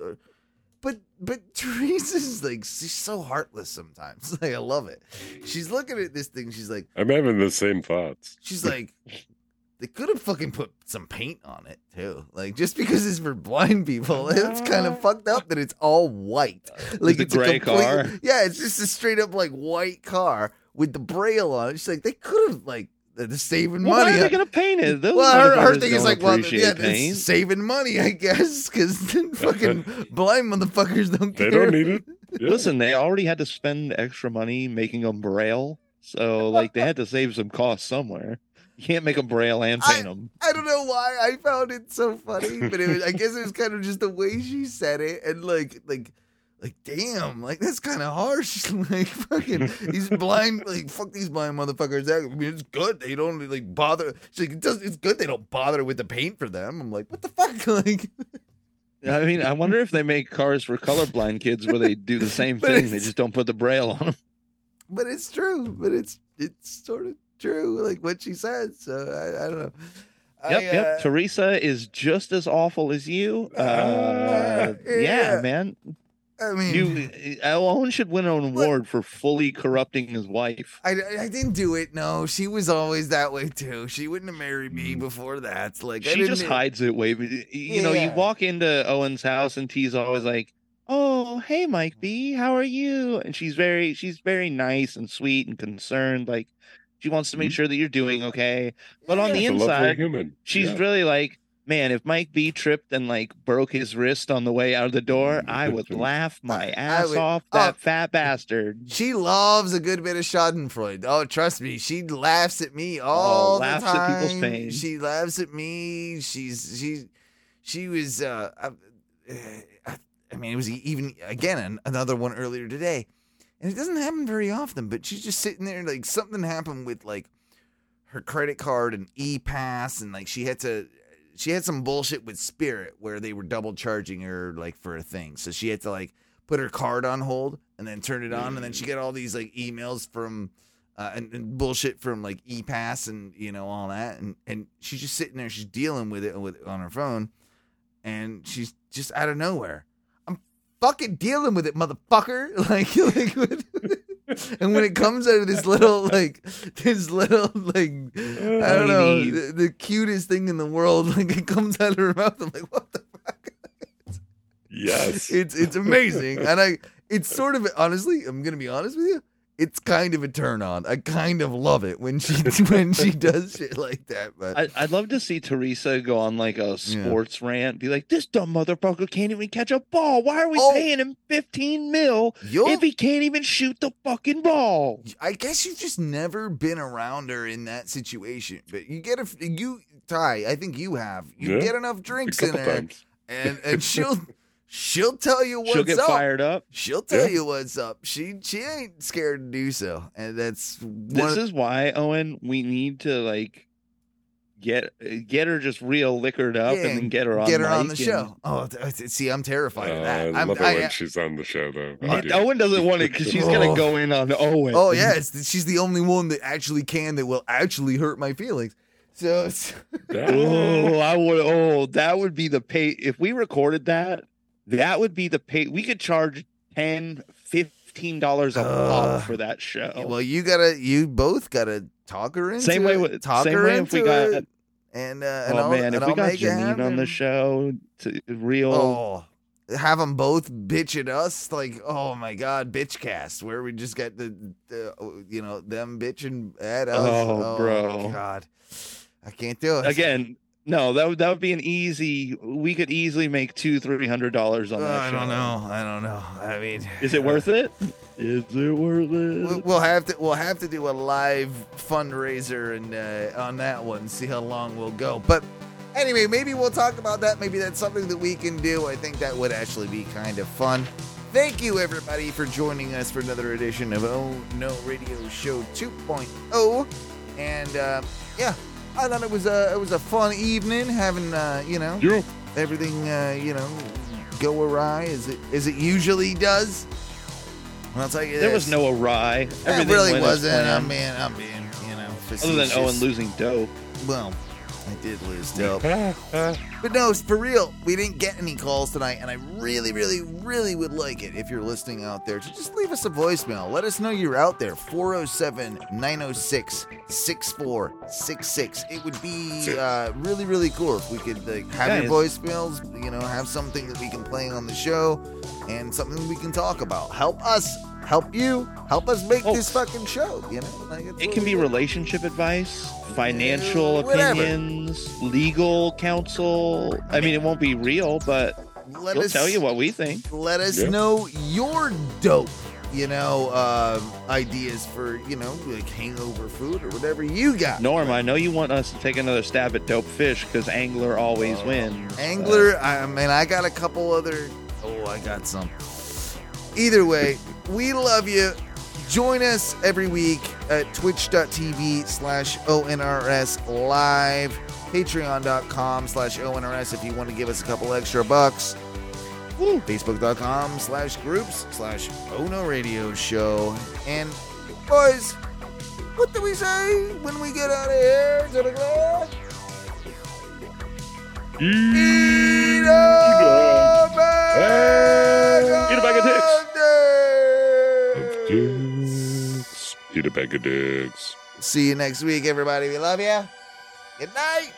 But Teresa's like, she's so heartless sometimes. Like, I love it. She's looking at this thing. She's like, I'm having the same thoughts. She's like, they could have fucking put some paint on it too. Like, just because it's for blind people, it's kind of fucked up that it's all white. Like it's a gray car. Yeah, it's just a straight up like white car with the Braille on it. She's like, they could have like. They're saving money. Why are they going to paint it? Her thing is like, it's saving money, I guess, because fucking blind motherfuckers don't care. They don't need it. Yeah. Listen, they already had to spend extra money making them Braille, so like they had to save some costs somewhere. You can't make them Braille and paint them. I don't know why I found it so funny, but I guess it was kind of just the way she said it, and like, damn, like, that's kind of harsh. Like, fucking, fuck these blind motherfuckers. I mean, it's good. They don't, like, bother. She's like, it's good they don't bother with the paint for them. I'm like, what the fuck? Like, I mean, I wonder if they make cars for colorblind kids where they do the same thing. They just don't put the Braille on them. But it's true. But it's sort of true, like, what she said. So, I don't know. Yep. Teresa is just as awful as you. Yeah, man. I mean, Owen should win an award for fully corrupting his wife. I didn't do it. No, she was always that way too. She wouldn't have married me before that. Like she just hides it. You walk into Owen's house and T's always like, "Oh, hey, Mike B, how are you?" And she's very nice and sweet and concerned. Like she wants to make sure that you're doing okay. But on the inside, she's really like. Man, if Mike B tripped and like broke his wrist on the way out of the door, I would laugh my ass off that fat bastard. She loves a good bit of Schadenfreude. Oh, trust me, she laughs at me all the time. Laughs at people's pain. She laughs at me. She was. I mean, it was even again another one earlier today. And it doesn't happen very often, but she's just sitting there, like, something happened with, like, her credit card and e-pass, and, like, she had some bullshit with Spirit where they were double charging her, like, for a thing. So she had to, like, put her card on hold and then turn it on, and then she got all these, like, emails from, and bullshit from, like, e-pass and, you know, all that. And she's just sitting there, she's dealing with it on her phone, and she's just out of nowhere. Fucking dealing with it, motherfucker. And when it comes out of this little, I don't know, the cutest thing in the world, like, it comes out of her mouth. I'm like, what the fuck? Yes, it's amazing, and it's sort of, honestly, I'm gonna be honest with you, it's kind of a turn on. I kind of love it when she does shit like that. But I'd love to see Teresa go on like a sports rant, be like, "This dumb motherfucker can't even catch a ball. Why are we paying him $15 million if he can't even shoot the fucking ball?" I guess you've just never been around her in that situation. But you get Ty, I think you have. You get enough drinks in her, and she'll. She'll tell you what's up. She'll get fired up. She'll tell you what's up. She ain't scared to do so, and this is why, Owen, we need to like get her just real liquored up and then get her on the show. Oh, see, I'm terrified of that. I love it when she's on the show though. Owen doesn't want it because she's gonna go in on Owen. Oh yeah, she's the only one that actually will hurt my feelings. So that would be the pay if we recorded that. That would be the pay. We could charge $10, $15 a pop for that show. Well, you both gotta talk her into same way with talk same her way into if we it. Got and oh I'll, man, and if I'll we got Janine on the show to real have them both bitch at us like oh my god bitch cast where we just got the you know them bitching at us. Oh bro, god, I can't do it again. No, that would be an easy. We could easily make $200-$300 on that show. I don't know. I mean, is it worth it? Is it worth it? We'll have to do a live fundraiser and on that one, see how long we'll go. But anyway, maybe we'll talk about that. Maybe that's something that we can do. I think that would actually be kind of fun. Thank you, everybody, for joining us for another edition of Oh No Radio Show 2.0, and I thought it was a fun evening having everything go awry as it usually does. And I'll tell you, there was no awry. Everything really wasn't. I mean, facetious. Other than Owen losing dope. Well, I did lose dope, but no, for real, we didn't get any calls tonight, and I really, really, really would like it if you're listening out there to just leave us a voicemail. Let us know you're out there. 407-906-6466. It would be really, really cool if we could have your voicemails. Have something that we can play on the show and something we can talk about. Help us. Help you. Help us make this fucking show. It can be relationship advice, financial opinions, whatever. Legal counsel. I mean, it won't be real, but we'll tell you what we think. Let us know your dope, ideas for, like hangover food or whatever you got. Norm, I know you want us to take another stab at dope fish because angler always wins. Angler, I mean, I got a couple other. Oh, I got some. Either way, we love you. Join us every week at twitch.tv/ONRS live, patreon.com/ONRS if you want to give us a couple extra bucks. Woo. Facebook.com/groups/ONO Radio Show. And boys, what do we say when we get out of here? To the glass? Eat a bag. Eat a bag of dicks. Eat a bag of dicks. See you next week, everybody. We love you. Good night.